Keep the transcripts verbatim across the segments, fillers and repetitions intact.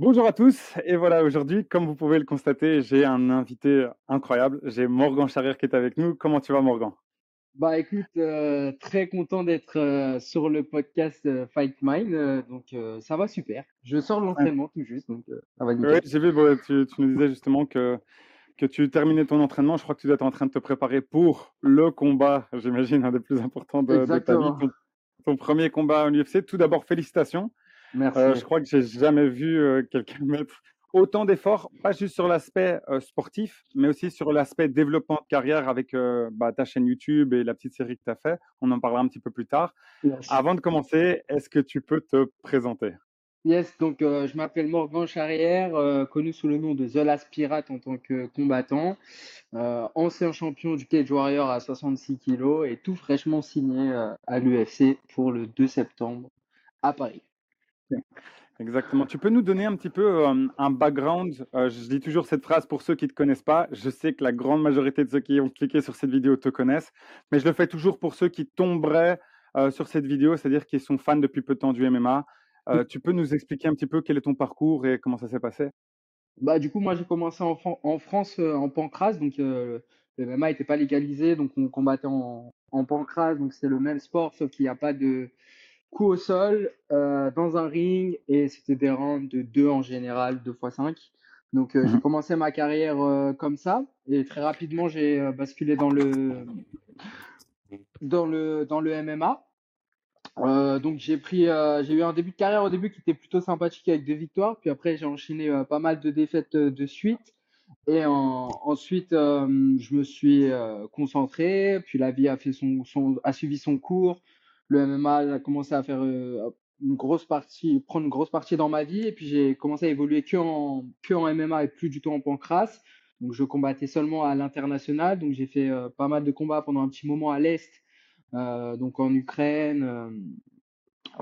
Bonjour à tous, et voilà, aujourd'hui, comme vous pouvez le constater, j'ai un invité incroyable, j'ai Morgan Charrière qui est avec nous. Comment tu vas, Morgan? Bah écoute, euh, très content d'être euh, sur le podcast euh, Fight Mine, euh, donc euh, ça va super. Je sors de l'entraînement tout juste, donc euh, ça va nickel. Oui, j'ai vu, bon, tu, tu nous disais justement que, que tu terminais ton entraînement, je crois que tu dois être en train de te préparer pour le combat, j'imagine, un des plus importants de, de ta vie, ton, ton premier combat en U F C. Tout d'abord, félicitations. Merci. Euh, je crois que j'ai jamais vu euh, quelqu'un mettre autant d'efforts, pas juste sur l'aspect euh, sportif, mais aussi sur l'aspect développement de carrière avec euh, bah, ta chaîne YouTube et la petite série que tu as fait. On en parlera un petit peu plus tard. Merci. Avant de commencer, est-ce que tu peux te présenter? Yes, donc euh, je m'appelle Morgan Charrière, euh, connu sous le nom de The Last Pirate en tant que combattant, euh, ancien champion du Cage Warrior à soixante-six kilos et tout fraîchement signé euh, à l'U F C pour le deux septembre à Paris. Exactement. Tu peux nous donner un petit peu euh, un background? Euh, je dis toujours cette phrase pour ceux qui ne te connaissent pas. Je sais que la grande majorité de ceux qui ont cliqué sur cette vidéo te connaissent, mais je le fais toujours pour ceux qui tomberaient euh, sur cette vidéo, c'est-à-dire qui sont fans depuis peu de temps du M M A. Euh, tu peux nous expliquer un petit peu quel est ton parcours et comment ça s'est passé? Bah, du coup, moi, j'ai commencé en, en France, euh, en Pancrase. Donc, euh, le M M A n'était pas légalisé, donc on combattait en, en Pancrase. Donc, c'est le même sport, sauf qu'il n'y a pas de coup au sol, euh, dans un ring, et c'était des rounds de deux en général, deux fois cinq. Donc euh, mmh. j'ai commencé ma carrière euh, comme ça, et très rapidement j'ai euh, basculé dans le dans le dans le M M A. Euh, donc j'ai pris euh, j'ai eu un début de carrière au début qui était plutôt sympathique avec deux victoires, puis après j'ai enchaîné euh, pas mal de défaites euh, de suite, et en, ensuite euh, je me suis euh, concentré, puis la vie a fait son, son a suivi son cours. Le M M A a commencé à faire une grosse partie, prendre une grosse partie dans ma vie, et puis j'ai commencé à évoluer que en, que en M M A et plus du tout en pancrace. Donc je combattais seulement à l'international, donc j'ai fait euh, pas mal de combats pendant un petit moment à l'est, euh, donc en Ukraine, euh,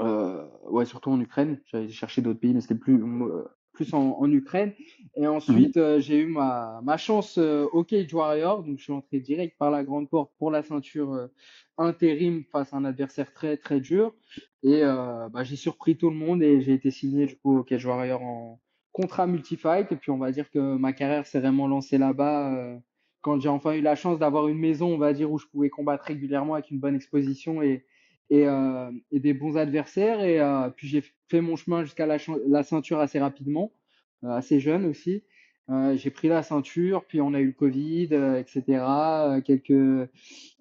euh, ouais surtout en Ukraine. J'avais cherché d'autres pays, mais c'était plus euh, plus en, en Ukraine. Et ensuite euh, j'ai eu ma ma chance euh, au Cage Warrior, donc je suis entré direct par la grande porte pour la ceinture euh, intérim face à un adversaire très très dur, et euh, bah, j'ai surpris tout le monde et j'ai été signé du coup au Cage Warrior en contrat multi-fight, et puis on va dire que ma carrière s'est vraiment lancée là-bas euh, quand j'ai enfin eu la chance d'avoir une maison, on va dire, où je pouvais combattre régulièrement avec une bonne exposition et et, euh, et des bons adversaires, et euh, puis j'ai fait mon chemin jusqu'à la, la ceinture assez rapidement, euh, assez jeune aussi. Euh, j'ai pris la ceinture, puis on a eu le Covid, euh, et cetera. Euh, quelques,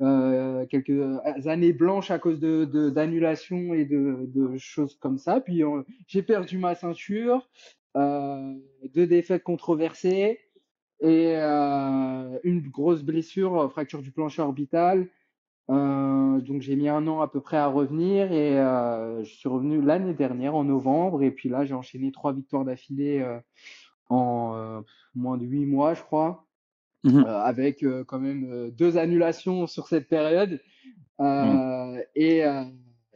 euh, quelques années blanches à cause de, de, d'annulations et de, de choses comme ça. Puis euh, j'ai perdu ma ceinture, euh, deux défaites controversées et euh, une grosse blessure, fracture du plancher orbital. Euh, donc j'ai mis un an à peu près à revenir, et euh, je suis revenu l'année dernière en novembre, et puis là j'ai enchaîné trois victoires d'affilée euh, en euh, moins de huit mois, je crois, mmh. euh, avec euh, quand même euh, deux annulations sur cette période. Euh, mmh. et, euh,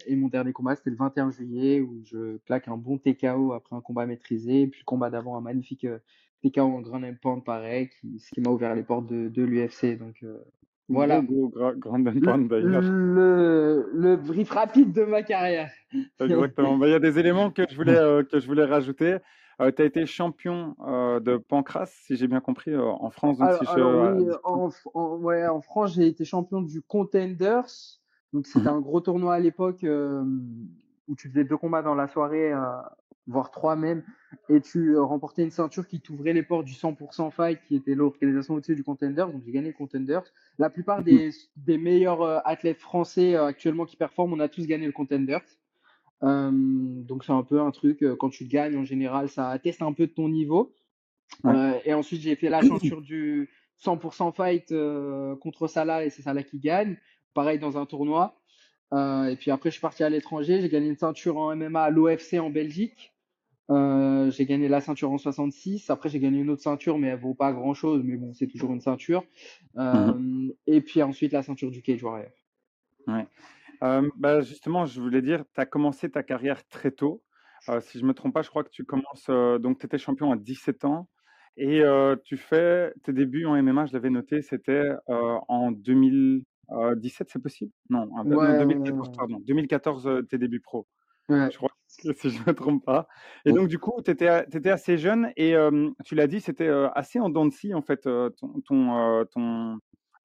et mon dernier combat, c'était le vingt et un juillet, où je claque un bon T K O après un combat maîtrisé, et puis le combat d'avant, un magnifique euh, T K O en ground and pound, pareil, qui, ce qui m'a ouvert les portes de, de l'U F C. Donc euh, voilà. Go, gra- ground and pound, d'ailleurs. Le, le brief rapide de ma carrière. Exactement. Il bah, y a des éléments que je voulais, euh, que je voulais rajouter. Euh, tu as été champion euh, de Pancrase, si j'ai bien compris, euh, en France. Donc alors, si alors, je... oui, en, en, ouais, en France, j'ai été champion du Contenders. Donc, c'était mmh. un gros tournoi à l'époque euh, où tu faisais deux combats dans la soirée, euh, voire trois même, et tu euh, remportais une ceinture qui t'ouvrait les portes du cent pour cent fight, qui était l'organisation au-dessus du Contenders. Donc, j'ai gagné le Contenders. La plupart des, mmh. des meilleurs euh, athlètes français euh, actuellement qui performent, on a tous gagné le Contenders. Euh, donc c'est un peu un truc, euh, quand tu gagnes en général ça atteste un peu de ton niveau. ouais. euh, et ensuite j'ai fait la ceinture du cent pour cent fight euh, contre Salah, et c'est Salah qui gagne, pareil dans un tournoi, euh, et puis après je suis parti à l'étranger, j'ai gagné une ceinture en M M A à l'O F C en Belgique, euh, j'ai gagné la ceinture en soixante-six, après j'ai gagné une autre ceinture mais elle vaut pas grand chose, mais bon c'est toujours une ceinture, euh, mm-hmm. et puis ensuite la ceinture du Cage Warrior. ouais Euh, bah justement, je voulais dire, tu as commencé ta carrière très tôt. Euh, si je ne me trompe pas, je crois que tu commences, euh, donc tu étais champion à dix-sept ans, et euh, tu fais tes débuts en M M A, je l'avais noté, c'était euh, en deux mille dix-sept, c'est possible? Non, ouais, non deux mille quatorze, ouais, ouais. pardon, deux mille quatorze, tes débuts pro. Ouais. Je crois, si je ne me trompe pas. Et ouais. donc, du coup, tu étais assez jeune et euh, tu l'as dit, c'était euh, assez en dents de scie, en fait, euh, ton, ton, euh, ton,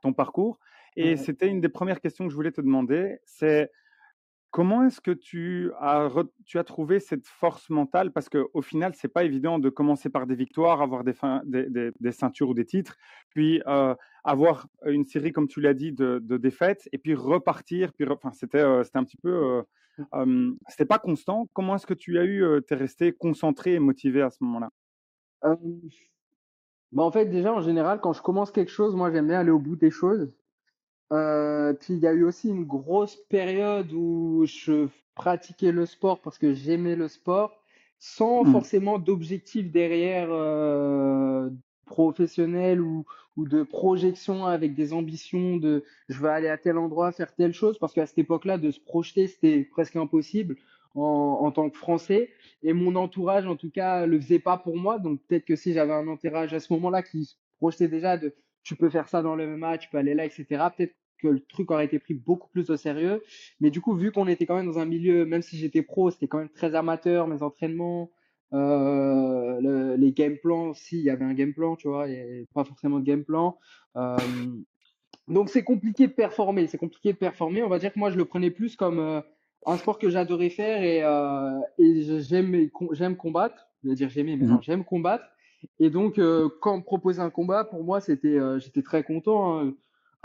ton parcours. Et ouais. c'était une des premières questions que je voulais te demander, c'est comment est-ce que tu as, re- tu as trouvé cette force mentale? Parce qu'au final, ce n'est pas évident de commencer par des victoires, avoir des, fin- des, des, des ceintures ou des titres, puis euh, avoir une série, comme tu l'as dit, de, de défaites, et puis repartir. Puis re- c'était, euh, c'était un petit peu... Euh, Euh, c'était pas constant. Comment est-ce que tu as eu, euh, t'es resté concentré et motivé à ce moment-là? euh, bah En fait, déjà, en général, quand je commence quelque chose, moi, j'aime bien aller au bout des choses. Euh, puis, il y a eu aussi une grosse période où je pratiquais le sport parce que j'aimais le sport, sans mmh. forcément d'objectif derrière euh, professionnel ou, ou de projection avec des ambitions de je veux aller à tel endroit faire telle chose, parce qu'à cette époque-là de se projeter c'était presque impossible en, en tant que Français, et mon entourage en tout cas le faisait pas pour moi. Donc peut-être que si j'avais un entourage à ce moment-là qui se projetait déjà de tu peux faire ça dans le M M A, tu peux aller là, etc., peut-être que le truc aurait été pris beaucoup plus au sérieux. Mais du coup, vu qu'on était quand même dans un milieu, même si j'étais pro, c'était quand même très amateur, mes entraînements, Euh, le, les game plans aussi, il y avait un game plan, tu vois, il n'y avait pas forcément de game plan. Euh, donc c'est compliqué de performer, c'est compliqué de performer. On va dire que moi je le prenais plus comme euh, un sport que j'adorais faire et, euh, et j'aime, j'aime combattre, je veux dire j'aimais, mais non, j'aime combattre. Et donc euh, quand on me proposait un combat, pour moi c'était, euh, j'étais très content. Hein.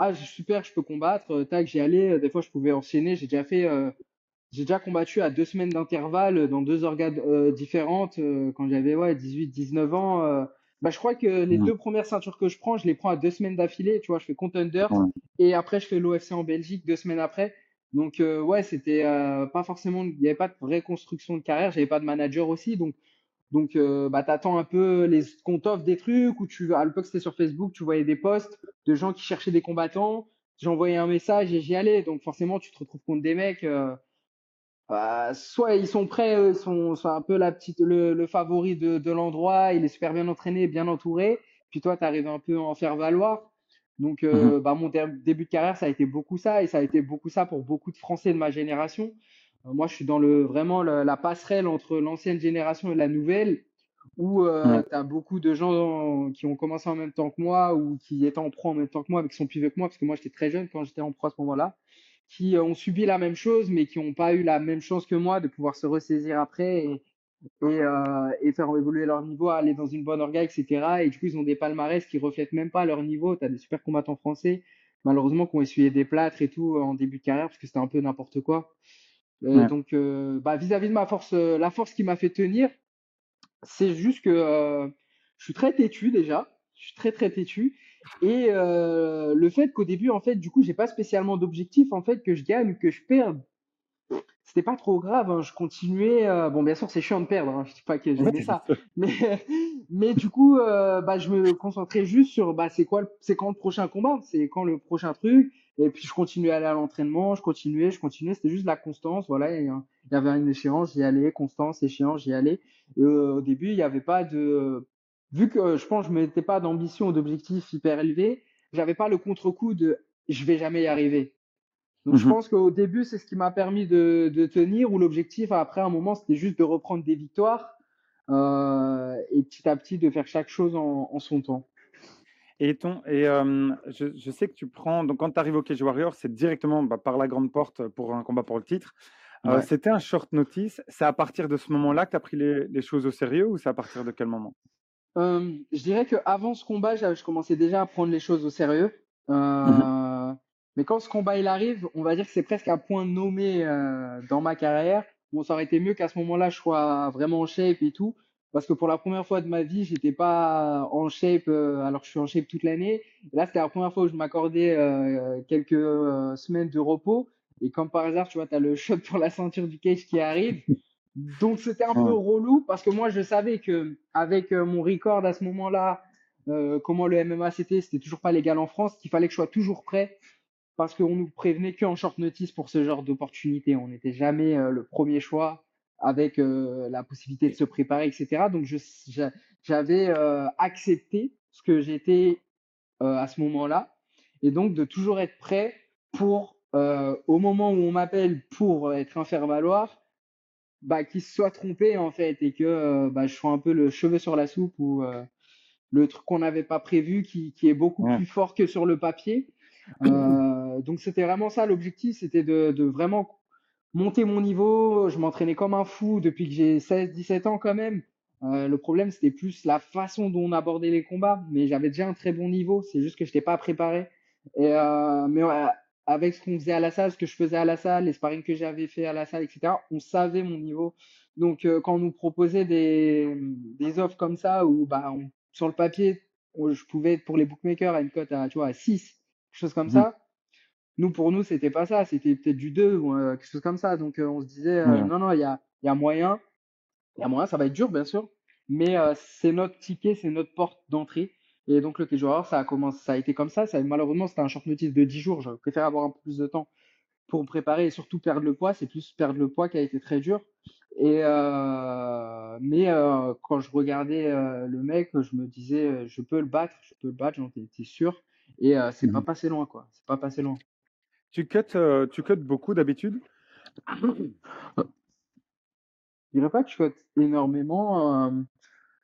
Ah super, je peux combattre, tac, j'y allais, des fois je pouvais enchaîner, j'ai déjà fait... Euh, J'ai déjà combattu à deux semaines d'intervalle dans deux organes euh, différentes euh, quand j'avais ouais, dix-huit dix-neuf ans. Euh, bah, je crois que les ouais. deux premières ceintures que je prends, je les prends à deux semaines d'affilée. Tu vois, je fais Contenders ouais. et après, je fais l'O F C en Belgique deux semaines après. Donc, euh, ouais, c'était euh, pas forcément, il n'y avait pas de vraie construction de carrière. J'avais pas de manager aussi. Donc, donc euh, bah, t'attends un peu les comptes-off des trucs où tu, à l'époque, c'était sur Facebook, tu voyais des posts de gens qui cherchaient des combattants. J'envoyais un message et j'y allais. Donc, forcément, tu te retrouves contre des mecs. Euh, Euh, soit ils sont prêts, eux, sont, sont un peu la petite, le, le favori de, de l'endroit, il est super bien entraîné, bien entouré, puis toi, tu arrives un peu à en faire valoir. Donc, euh, mmh. bah, mon dé- début de carrière, ça a été beaucoup ça, et ça a été beaucoup ça pour beaucoup de Français de ma génération. Euh, moi, je suis dans le, vraiment le, la passerelle entre l'ancienne génération et la nouvelle, où euh, mmh. tu as beaucoup de gens en, qui ont commencé en même temps que moi, ou qui étaient en pro en même temps que moi, mais qui sont plus vieux que moi, parce que moi, j'étais très jeune quand j'étais en pro à ce moment-là, qui ont subi la même chose, mais qui n'ont pas eu la même chance que moi de pouvoir se ressaisir après et, et, euh, et faire évoluer leur niveau, aller dans une bonne orga, et cetera. Et du coup, ils ont des palmarès qui ne reflètent même pas leur niveau. Tu as des super combattants français, malheureusement, qui ont essuyé des plâtres et tout en début de carrière, parce que c'était un peu n'importe quoi. Ouais. Donc, euh, bah, vis-à-vis de ma force, euh, la force qui m'a fait tenir, c'est juste que euh, je suis très têtu déjà. Je suis très, très têtu. Et euh, le fait qu'au début, en fait, du coup, j'ai pas spécialement d'objectif, en fait, que je gagne ou que je perde, c'était pas trop grave. Hein. Je continuais. Euh, bon, bien sûr, c'est chiant de perdre. Hein. Je dis pas que j'aimais ouais, ça, mais mais du coup, euh, bah, je me concentrais juste sur bah, c'est quoi, le, c'est quand le prochain combat, c'est quand le prochain truc. Et puis je continuais à aller à l'entraînement, je continuais, je continuais. C'était juste la constance, voilà. Il y avait une échéance, j'y allais, constance, échéance, j'y allais. Et, euh, au début, il n'y avait pas de Vu que je pense que je ne mettais pas d'ambition ou d'objectif hyper élevé, j'avais pas le contre-coup de « je vais jamais y arriver ». Donc, mmh. je pense qu'au début, c'est ce qui m'a permis de, de tenir, où l'objectif, après un moment, c'était juste de reprendre des victoires euh, et petit à petit de faire chaque chose en, en son temps. Et, ton, et euh, je, je sais que tu prends… Donc, quand tu arrives au Cage Warrior, c'est directement bah, par la grande porte pour un combat pour le titre. Ouais. Euh, c'était un short notice. C'est à partir de ce moment-là que tu as pris les, les choses au sérieux, ou c'est à partir de quel moment ? Euh, je dirais qu'avant ce combat, je commençais déjà à prendre les choses au sérieux. Euh, mmh. Mais quand ce combat il arrive, on va dire que c'est presque un point nommé euh, dans ma carrière. Bon, ça aurait été mieux qu'à ce moment-là, je sois vraiment en shape et tout. Parce que pour la première fois de ma vie, j'étais pas en shape, euh, alors que je suis en shape toute l'année. Et là, c'était la première fois où je m'accordais euh, quelques euh, semaines de repos. Et comme par hasard, tu vois, t'as le shot pour la ceinture du Cage qui arrive. Donc, c'était un ouais. peu relou, parce que moi, je savais que avec mon record à ce moment-là, euh, comment le M M A c'était, c'était toujours pas légal en France, qu'il fallait que je sois toujours prêt, parce qu'on nous prévenait qu'en short notice pour ce genre d'opportunité. On n'était jamais euh, le premier choix avec euh, la possibilité de se préparer, et cetera. Donc, je, j'avais euh, accepté ce que j'étais euh, à ce moment-là, et donc de toujours être prêt pour, euh, au moment où on m'appelle pour être un faire-valoir, bah, qu'il se soit trompé en fait et que euh, bah, je sois un peu le cheveu sur la soupe ou euh, le truc qu'on n'avait pas prévu qui, qui est beaucoup ouais. plus fort que sur le papier. Euh, donc c'était vraiment ça l'objectif, c'était de, de vraiment monter mon niveau. Je m'entraînais comme un fou depuis que j'ai seize dix-sept ans quand même. Euh, le problème c'était plus la façon dont on abordait les combats, mais j'avais déjà un très bon niveau, c'est juste que je n'étais pas préparé. Et, euh, mais euh, avec ce qu'on faisait à la salle, ce que je faisais à la salle, les sparring que j'avais fait à la salle, et cetera, on savait mon niveau. Donc euh, quand on nous proposait des, des offres comme ça, où bah, on, sur le papier, on, je pouvais être pour les bookmakers à une cote à, tu vois, à six, quelque chose comme mmh. ça. Nous, pour nous, c'était pas ça, c'était peut-être du deux ou euh, quelque chose comme ça. Donc euh, on se disait, euh, mmh. non, non, il y a, y a moyen, il y a moyen, ça va être dur, bien sûr, mais euh, c'est notre ticket, c'est notre porte d'entrée. Et donc le Cage Warrior, ça a commencé, ça a été comme ça. ça malheureusement, c'était un short notice de dix jours. Je préfère avoir un peu plus de temps pour me préparer et surtout perdre le poids. C'est plus perdre le poids qui a été très dur. Et euh, mais euh, quand je regardais euh, le mec, je me disais, je peux le battre, je peux le battre, j'en étais sûr. Et euh, c'est mmh. pas passé loin, quoi. C'est pas passé loin. Tu cuts, euh, tu cuts beaucoup d'habitude. Je dirais pas que je cut énormément. Euh,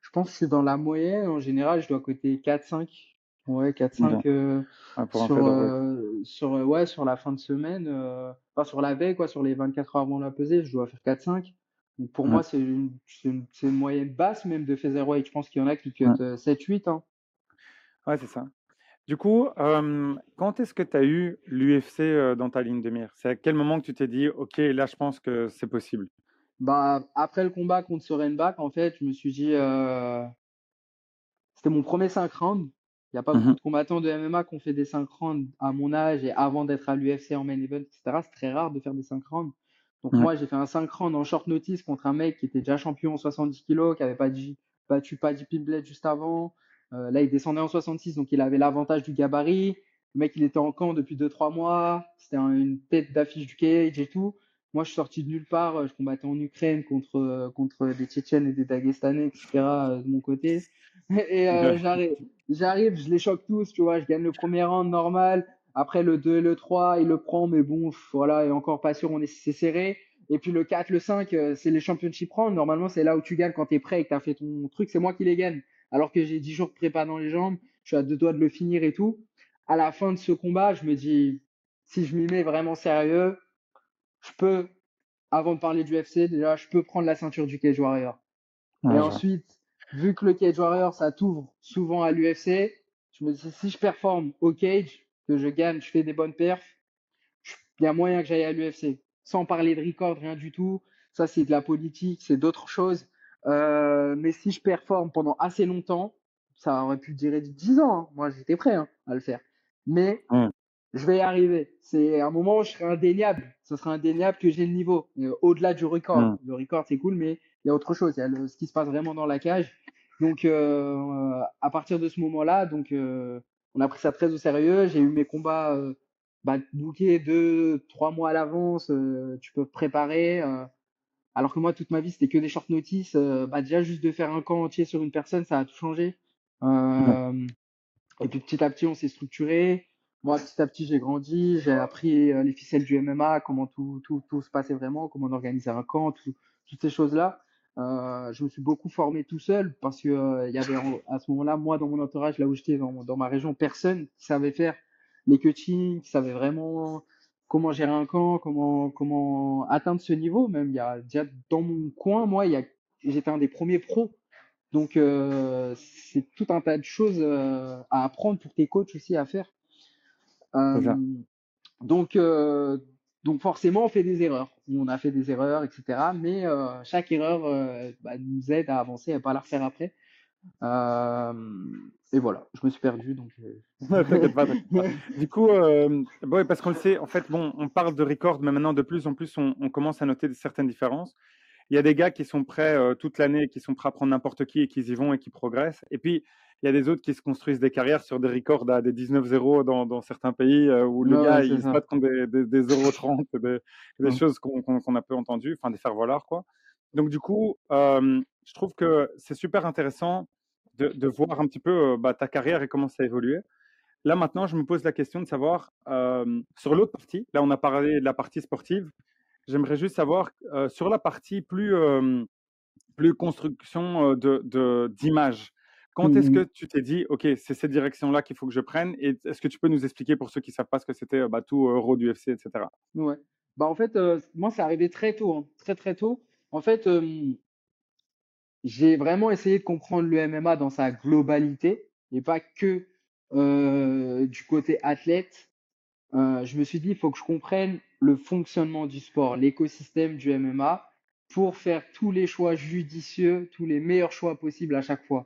je pense que c'est dans la moyenne. En général, je dois coter quatre cinq. Ouais, quatre cinq euh, ah, sur, euh, sur, euh, ouais, sur la fin de semaine. Euh, enfin, sur la veille, quoi, sur les vingt-quatre heures avant de la pesée, je dois faire quatre cinq. Donc, pour ouais. moi, c'est une, c'est, une, c'est une moyenne basse même de featherweight. Je pense qu'il y en a qui cut ouais. euh, sept huit. Hein. Ouais, c'est ça. Du coup, euh, quand est-ce que tu as eu l'U F C euh, dans ta ligne de mire? C'est à quel moment que tu t'es dit, ok, là, je pense que c'est possible? Bah, après le combat contre Soren Back, en fait, je me suis dit, euh, c'était mon premier cinq rounds. Il n'y a pas mm-hmm. beaucoup de combattants de M M A qui ont fait des cinq rounds à mon âge et avant d'être à l'U F C en main event, et cetera. C'est très rare de faire des cinq rounds. Donc mm-hmm. moi, j'ai fait un cinq rounds en short notice contre un mec qui était déjà champion en soixante-dix kilos, qui avait pas dit, battu Paddy Pimblett juste avant. Euh, là, il descendait en soixante-six, donc il avait l'avantage du gabarit. Le mec, il était en camp depuis deux trois mois. C'était un, une tête d'affiche du cage et tout. Moi, je suis sorti de nulle part. Je combattais en Ukraine contre, contre des Tchétchènes et des Dagestanais, et cetera de mon côté. Et euh, j'arrive, j'arrive, je les choque tous, tu vois. Je gagne le premier round normal. Après, le deux et le trois, il le prend, mais bon, voilà, et encore pas sûr, on est, c'est serré. Et puis, le quatre, le cinq, c'est les championship rounds. Normalement, c'est là où tu gagnes quand t'es prêt et que t'as fait ton truc. C'est moi qui les gagne. Alors que j'ai dix jours de prépa dans les jambes, je suis à deux doigts de le finir et tout. À la fin de ce combat, je me dis, si je m'y mets vraiment sérieux, je peux, avant de parler du U F C, déjà, je peux prendre la ceinture du Cage Warrior. Ah, et ouais. ensuite, vu que le Cage Warrior, ça t'ouvre souvent à l'U F C, je me dis, si je performe au cage, que je gagne, je fais des bonnes perfs, il y a moyen que j'aille à l'U F C. Sans parler de record, rien du tout. Ça, c'est de la politique, c'est d'autres choses. Euh, mais si je performe pendant assez longtemps, ça aurait pu durer dix ans, hein. Moi j'étais prêt hein, à le faire, mais mmh. je vais y arriver. C'est un moment où je serai indéniable, ça sera indéniable que j'ai le niveau, euh, au-delà du record. Mmh. Le record c'est cool, mais il y a autre chose, il y a le, ce qui se passe vraiment dans la cage. Donc euh, à partir de ce moment-là, donc, euh, on a pris ça très au sérieux, j'ai eu mes combats euh, bah, bookés deux trois mois à l'avance, euh, tu peux préparer… Euh, Alors que moi, toute ma vie, c'était que des short notices. Euh, bah déjà, juste de faire un camp entier sur une personne, ça a tout changé. Euh, ouais. Et puis, petit à petit, on s'est structuré. Moi, petit à petit, j'ai grandi. J'ai appris euh, les ficelles du M M A, comment tout, tout, tout se passait vraiment, comment on organisait un camp, tout, toutes ces choses-là. Euh, je me suis beaucoup formé tout seul parce que euh, y avait à ce moment-là, moi, dans mon entourage, là où j'étais, dans, dans ma région, personne qui savait faire les coachings, qui savait vraiment… Comment gérer un camp, comment, comment atteindre ce niveau même. Il y a déjà dans mon coin, moi, il y a, j'étais un des premiers pros. Donc, euh, c'est tout un tas de choses euh, à apprendre pour tes coachs aussi à faire. Euh, donc, euh, donc, forcément, on fait des erreurs. On a fait des erreurs, et cetera. Mais euh, chaque erreur euh, bah, nous aide à avancer et à ne pas la refaire après. Euh, et voilà, je me suis perdu donc. T'inquiète pas, t'inquiète pas. Du coup, euh, bon, parce qu'on le sait, en fait, bon, on parle de record, mais maintenant de plus en plus, on, on commence à noter certaines différences. Il y a des gars qui sont prêts euh, toute l'année, qui sont prêts à prendre n'importe qui et qui y vont et qui progressent. Et puis, il y a des autres qui se construisent des carrières sur des records à des dix-neuf zéro dans, dans certains pays euh, où le non, gars, il se bat contre des, des, des zéro trente, des, des choses qu'on, qu'on, qu'on a peu entendues, enfin des faire-voilards, quoi. Donc, du coup, euh, je trouve que c'est super intéressant de, de voir un petit peu euh, bah, ta carrière et comment ça a évolué. Là, maintenant, je me pose la question de savoir, euh, sur l'autre partie, là, on a parlé de la partie sportive, j'aimerais juste savoir euh, sur la partie plus, euh, plus construction de, de, d'image, quand est-ce que tu t'es dit, OK, c'est cette direction-là qu'il faut que je prenne, et est-ce que tu peux nous expliquer pour ceux qui ne savent pas ce que c'était bah, tout euh, Road U F C, et cetera. Ouais. Bah, en fait, euh, moi, c'est arrivé très tôt, hein. très très tôt. En fait, euh, j'ai vraiment essayé de comprendre le M M A dans sa globalité et pas que euh, du côté athlète. Euh, je me suis dit, il faut que je comprenne le fonctionnement du sport, l'écosystème du M M A pour faire tous les choix judicieux, tous les meilleurs choix possibles à chaque fois.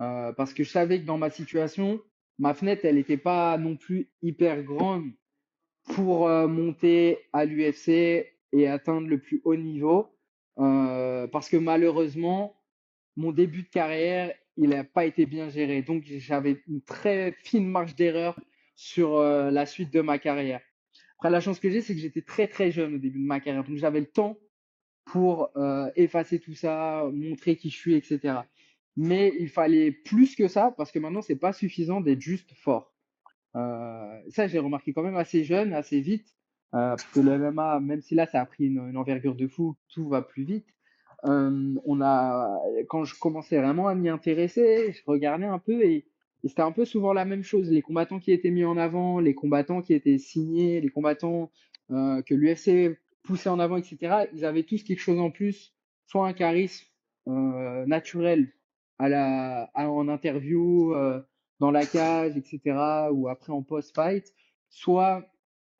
Euh, parce que je savais que dans ma situation, ma fenêtre, elle n'était pas non plus hyper grande pour euh, monter à l'U F C et atteindre le plus haut niveau. Euh, parce que malheureusement, mon début de carrière, il n'a pas été bien géré. Donc, j'avais une très fine marge d'erreur sur euh, la suite de ma carrière. Après, la chance que j'ai, c'est que j'étais très, très jeune au début de ma carrière. Donc, j'avais le temps pour euh, effacer tout ça, montrer qui je suis, et cetera. Mais il fallait plus que ça parce que maintenant, ce n'est pas suffisant d'être juste fort. Euh, ça, j'ai remarqué quand même assez jeune, assez vite. Euh, parce que le M M A, même si là, ça a pris une, une envergure de fou, tout va plus vite. Euh, on a, quand je commençais vraiment à m'y intéresser, je regardais un peu et, et c'était un peu souvent la même chose. Les combattants qui étaient mis en avant, les combattants qui étaient signés, les combattants euh, que l'U F C poussait en avant, et cetera, ils avaient tous quelque chose en plus, soit un charisme euh, naturel, À la, à, en interview, euh, dans la cage, et cetera, ou après en post-fight, soit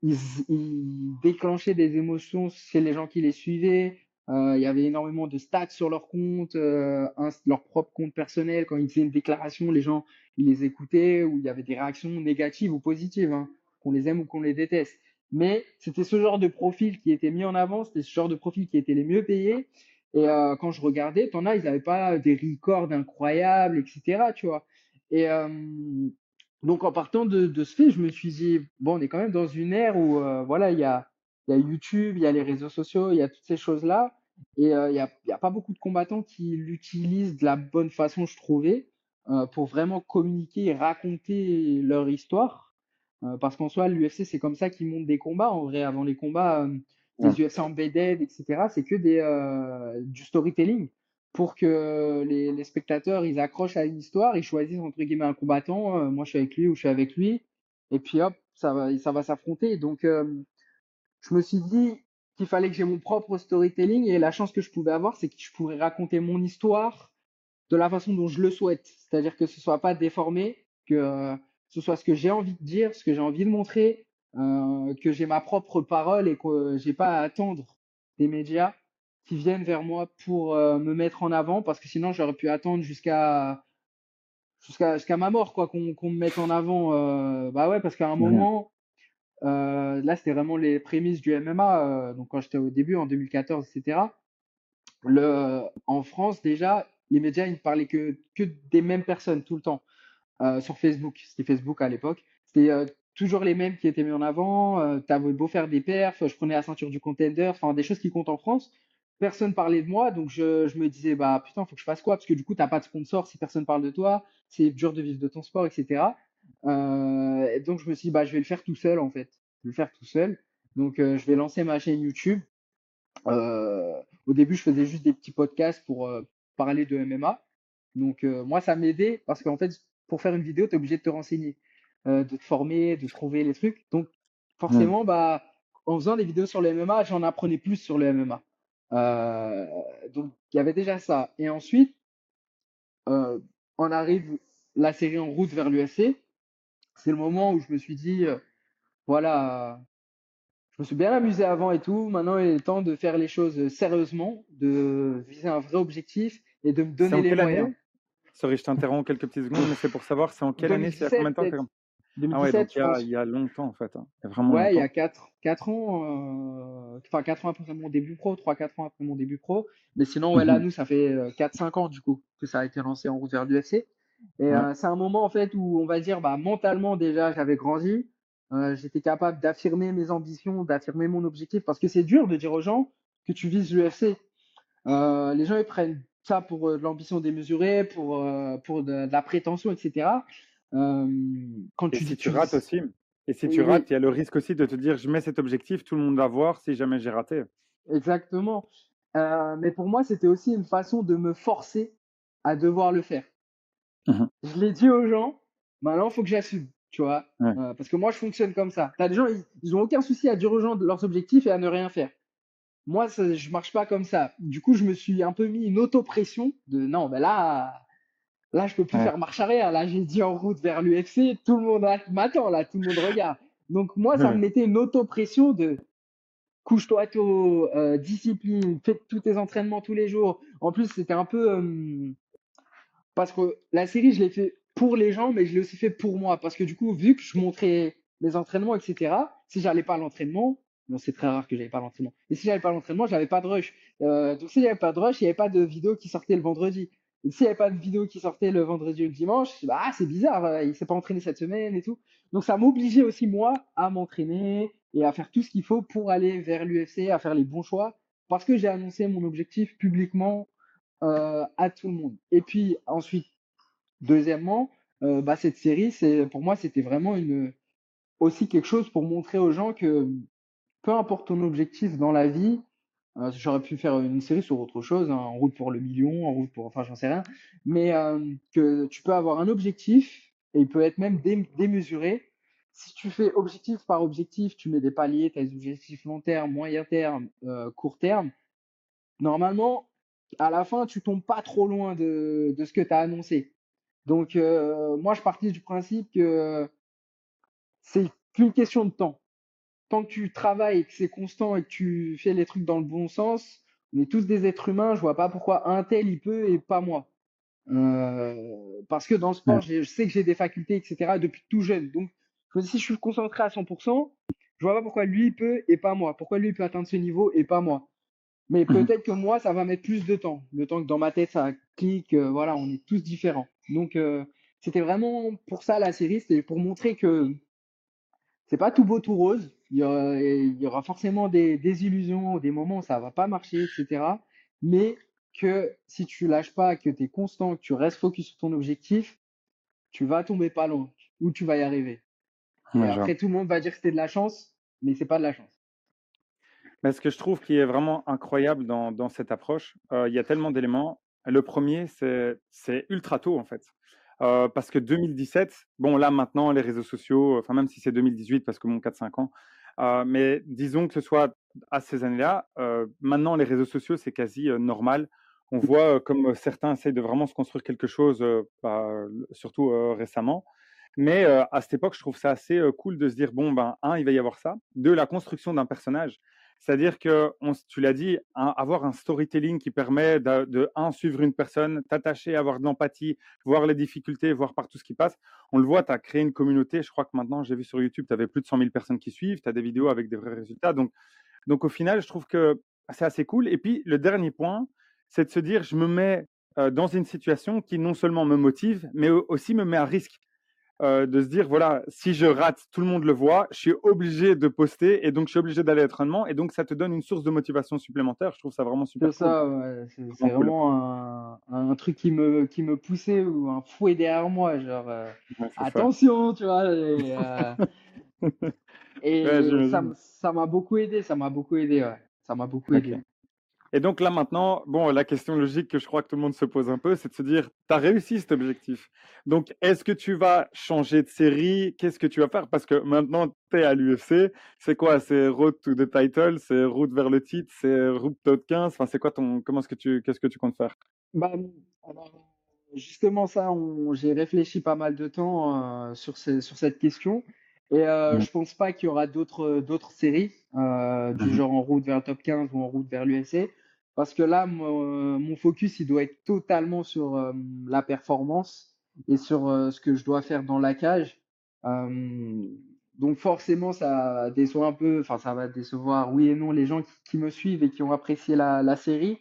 ils, ils déclenchaient des émotions chez les gens qui les suivaient. Euh, il y avait énormément de stats sur leur compte, euh, un, leur propre compte personnel. Quand ils faisaient une déclaration, les gens ils les écoutaient, ou il y avait des réactions négatives ou positives, hein, qu'on les aime ou qu'on les déteste. Mais c'était ce genre de profil qui était mis en avant, c'était ce genre de profil qui était les mieux payés. Et euh, quand je regardais, t'en as, ils n'avaient pas des records incroyables, et cetera. Tu vois. Et euh, donc, en partant de, de ce fait, je me suis dit, bon, on est quand même dans une ère où, euh, voilà, il y a, y a YouTube, il y a les réseaux sociaux, il y a toutes ces choses-là. Et il euh, n'y a, y a pas beaucoup de combattants qui l'utilisent de la bonne façon, je trouvais, euh, pour vraiment communiquer et raconter leur histoire. Euh, parce qu'en soi, l'U F C, c'est comme ça qu'ils montent des combats. En vrai, avant les combats... Euh, des U F C en B D, et cetera, c'est que des, euh, du storytelling pour que les, les spectateurs, ils accrochent à une histoire, ils choisissent entre guillemets un combattant, euh, moi je suis avec lui ou je suis avec lui, et puis hop, ça va, ça va s'affronter. Donc, euh, je me suis dit qu'il fallait que j'ai mon propre storytelling, et la chance que je pouvais avoir, c'est que je pourrais raconter mon histoire de la façon dont je le souhaite, c'est-à-dire que ce soit pas déformé, que euh, ce soit ce que j'ai envie de dire, ce que j'ai envie de montrer, Euh, que j'ai ma propre parole et que euh, j'ai pas à attendre des médias qui viennent vers moi pour euh, me mettre en avant, parce que sinon j'aurais pu attendre jusqu'à jusqu'à jusqu'à ma mort, quoi, qu'on qu'on me mette en avant. Euh, bah ouais, parce qu'à un moment, euh, là c'était vraiment les prémices du M M A. Euh, donc quand j'étais au début en deux mille quatorze, et cetera. Le en France déjà, les médias ils ne parlaient que que des mêmes personnes tout le temps euh, sur Facebook. C'était Facebook à l'époque. C'était euh, toujours les mêmes qui étaient mis en avant, euh, t'avais beau faire des perfs, je prenais la ceinture du contender, enfin des choses qui comptent en France, personne parlait de moi, donc je, je me disais, bah putain, faut que je fasse quoi, parce que du coup, t'as pas de sponsor, si personne parle de toi, c'est dur de vivre de ton sport, et cetera. Euh, et donc je me suis dit, bah je vais le faire tout seul en fait, je vais le faire tout seul, donc euh, je vais lancer ma chaîne YouTube. Euh, au début, je faisais juste des petits podcasts pour euh, parler de M M A, donc euh, moi ça m'aidait, parce qu'en fait, pour faire une vidéo, t'es obligé de te renseigner, de te former, de trouver les trucs. Donc, forcément, mmh. bah, en faisant des vidéos sur le M M A, j'en apprenais plus sur le M M A. Euh, donc, il y avait déjà ça. Et ensuite, euh, on arrive la série en route vers l'U F C. C'est le moment où je me suis dit, euh, voilà, je me suis bien amusé avant et tout. Maintenant, il est temps de faire les choses sérieusement, de viser un vrai objectif et de me donner les moyens. Sorry, je t'interromps quelques petites secondes, mais c'est pour savoir, c'est en quelle année, c'est à combien de temps que... deux mille dix-sept, ah ouais, donc il y, a, il y a longtemps en fait. Hein. Il y a vraiment ouais, longtemps. Il y a quatre, quatre ans, euh... enfin quatre ans après mon début pro, trois à quatre ans après mon début pro. Mais sinon, ouais, là, nous, ça fait quatre à cinq ans du coup que ça a été lancé en route vers l'U F C. Et ouais. euh, c'est un moment en fait où on va dire, bah, mentalement déjà, j'avais grandi. Euh, j'étais capable d'affirmer mes ambitions, d'affirmer mon objectif, parce que c'est dur de dire aux gens que tu vises l'U F C. Euh, les gens, ils prennent ça pour euh, de l'ambition démesurée, pour, euh, pour de, de la prétention, et cetera. Euh, quand tu et dis, si tu, tu rates dis... aussi, et si tu oui. rates, il y a le risque aussi de te dire je mets cet objectif, tout le monde va voir si jamais j'ai raté. Exactement. Euh, mais pour moi, c'était aussi une façon de me forcer à devoir le faire. Mmh. Je l'ai dit aux gens, maintenant, il faut que j'assume, tu vois. Ouais. Euh, parce que moi, je fonctionne comme ça. T'as des gens, ils n'ont aucun souci à dire aux gens de leurs objectifs et à ne rien faire. Moi, ça, je ne marche pas comme ça. Du coup, je me suis un peu mis une auto-pression de non, ben là, là je ne peux plus ouais. faire marche arrière. Là, j'ai dit en route vers l'U F C, tout le monde m'attend, là, tout le monde regarde. Donc, moi, ça ouais. me mettait une auto-pression de couche-toi tôt, euh, discipline, fais tous tes entraînements tous les jours. En plus, c'était un peu. Euh, parce que la série, je l'ai fait pour les gens, mais je l'ai aussi fait pour moi. Parce que du coup, vu que je montrais mes entraînements, et cetera, si je n'allais pas à l'entraînement, bon, c'est très rare que je n'avais pas l'entraînement. Et si je n'avais pas l'entraînement, je n'avais pas de rush. Euh, donc, si je n'avais pas de rush, il n'y avait pas de vidéo qui sortait le vendredi. Et s'il n'y avait pas de vidéo qui sortait le vendredi ou le dimanche, je me disais, ah, c'est bizarre, il ne s'est pas entraîné cette semaine et tout. Donc, ça m'obligeait aussi, moi, à m'entraîner et à faire tout ce qu'il faut pour aller vers l'U F C, à faire les bons choix, parce que j'ai annoncé mon objectif publiquement euh, à tout le monde. Et puis, ensuite, deuxièmement, euh, bah, cette série, c'est, pour moi, c'était vraiment une, aussi quelque chose pour montrer aux gens que peu importe ton objectif dans la vie, euh, j'aurais pu faire une série sur autre chose, hein, en route pour le million, en route pour, enfin j'en sais rien, mais euh, que tu peux avoir un objectif et il peut être même dé- démesuré. Si tu fais objectif par objectif, tu mets des paliers, tu as des objectifs long terme, moyen terme, euh, court terme, normalement, à la fin, tu tombes pas trop loin de, de ce que tu as annoncé. Donc, euh, moi, je partais du principe que c'est qu'une question de temps. Tant que tu travailles et que c'est constant et que tu fais les trucs dans le bon sens, on est tous des êtres humains, je vois pas pourquoi un tel il peut et pas moi. Euh, parce que dans le sport, je sais que j'ai des facultés, et cetera depuis tout jeune. Donc, je me dis, si je suis concentré à cent pour cent, je vois pas pourquoi lui il peut et pas moi. Pourquoi lui il peut atteindre ce niveau et pas moi. Mais peut-être que moi, ça va mettre plus de temps. Le temps que dans ma tête, ça clique, euh, voilà, on est tous différents. Donc, euh, c'était vraiment pour ça la série, c'était pour montrer que c'est pas tout beau, tout rose. Il y aura, il y aura forcément des désillusions, des moments où ça va pas marcher, et cetera. Mais que si tu lâches pas, que tu es constant, que tu restes focus sur ton objectif, tu vas tomber pas loin ou tu vas y arriver. Et ouais, après, genre. Tout le monde va dire que c'était de la chance, mais c'est pas de la chance. Mais ce que je trouve qui est vraiment incroyable dans, dans cette approche, euh, il y a tellement d'éléments. Le premier, c'est, c'est ultra tôt en fait. Euh, parce que deux mille dix-sept, bon là maintenant, les réseaux sociaux, enfin même si c'est deux mille dix-huit parce que mon quatre cinq ans, euh, mais disons que ce soit à ces années-là, euh, maintenant les réseaux sociaux, c'est quasi euh, normal. On voit euh, comme certains essayent de vraiment se construire quelque chose, euh, bah, surtout euh, récemment. Mais euh, à cette époque, je trouve ça assez euh, cool de se dire, bon, ben, un, il va y avoir ça. Deux, la construction d'un personnage. C'est-à-dire que, on, tu l'as dit, un, avoir un storytelling qui permet de, de, un, suivre une personne, t'attacher, avoir de l'empathie, voir les difficultés, voir par tout ce qui passe. On le voit, tu as créé une communauté. Je crois que maintenant, j'ai vu sur YouTube, tu avais plus de cent mille personnes qui suivent. Tu as des vidéos avec des vrais résultats. Donc, donc, au final, je trouve que c'est assez cool. Et puis, le dernier point, c'est de se dire, je me mets euh, dans une situation qui non seulement me motive, mais aussi me met à risque. Euh, de se dire, voilà, si je rate, tout le monde le voit, je suis obligé de poster et donc je suis obligé d'aller à l'entraînement et donc ça te donne une source de motivation supplémentaire. Je trouve ça vraiment super c'est cool. Ça, ouais. C'est, c'est, c'est vraiment cool. un, un truc qui me, qui me poussait ou un fouet derrière moi, genre euh, ouais, attention, ça. Tu vois. Et, euh, et ouais, ça, ça m'a beaucoup aidé, ça m'a beaucoup aidé, ouais. Ça m'a beaucoup okay. aidé. Et donc là maintenant, bon, la question logique que je crois que tout le monde se pose un peu, c'est de se dire, tu as réussi cet objectif. Donc, est-ce que tu vas changer de série ? Qu'est-ce que tu vas faire ? Parce que maintenant, tu es à l'U F C. C'est quoi ? C'est Road to the Title ? C'est route vers le titre ? C'est route top quinze ? Enfin, c'est quoi ton... Comment est-ce que tu... Qu'est-ce que tu comptes faire ? Bah, alors, justement, ça, on... j'ai réfléchi pas mal de temps euh, sur, ce... sur cette question. Et euh, mmh. je pense pas qu'il y aura d'autres, d'autres séries euh, du mmh. genre en route vers le top quinze ou en route vers l'U F C. Parce que là, mon, mon focus, il doit être totalement sur euh, la performance et sur euh, ce que je dois faire dans la cage. Euh, donc forcément, ça déçoit un peu, enfin ça va décevoir oui et non les gens qui, qui me suivent et qui ont apprécié la, la série.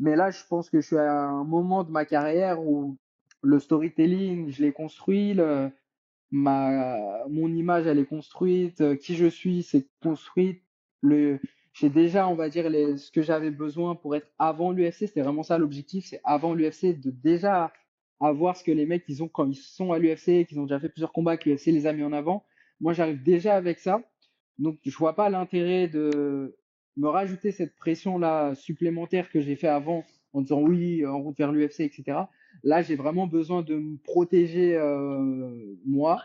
Mais là, je pense que je suis à un moment de ma carrière où le storytelling, je l'ai construit, le... Ma, mon image, elle est construite. Euh, qui je suis, c'est construite. Le, j'ai déjà, on va dire, les, ce que j'avais besoin pour être avant l'U F C. C'était vraiment ça l'objectif. C'est avant l'U F C de déjà avoir ce que les mecs, ils ont quand ils sont à l'U F C, qu'ils ont déjà fait plusieurs combats, que l'U F C les a mis en avant. Moi, j'arrive déjà avec ça. Donc, je vois pas l'intérêt de me rajouter cette pression-là supplémentaire que j'ai fait avant en disant oui, en route vers l'U F C, et cetera. Là, j'ai vraiment besoin de me protéger euh, moi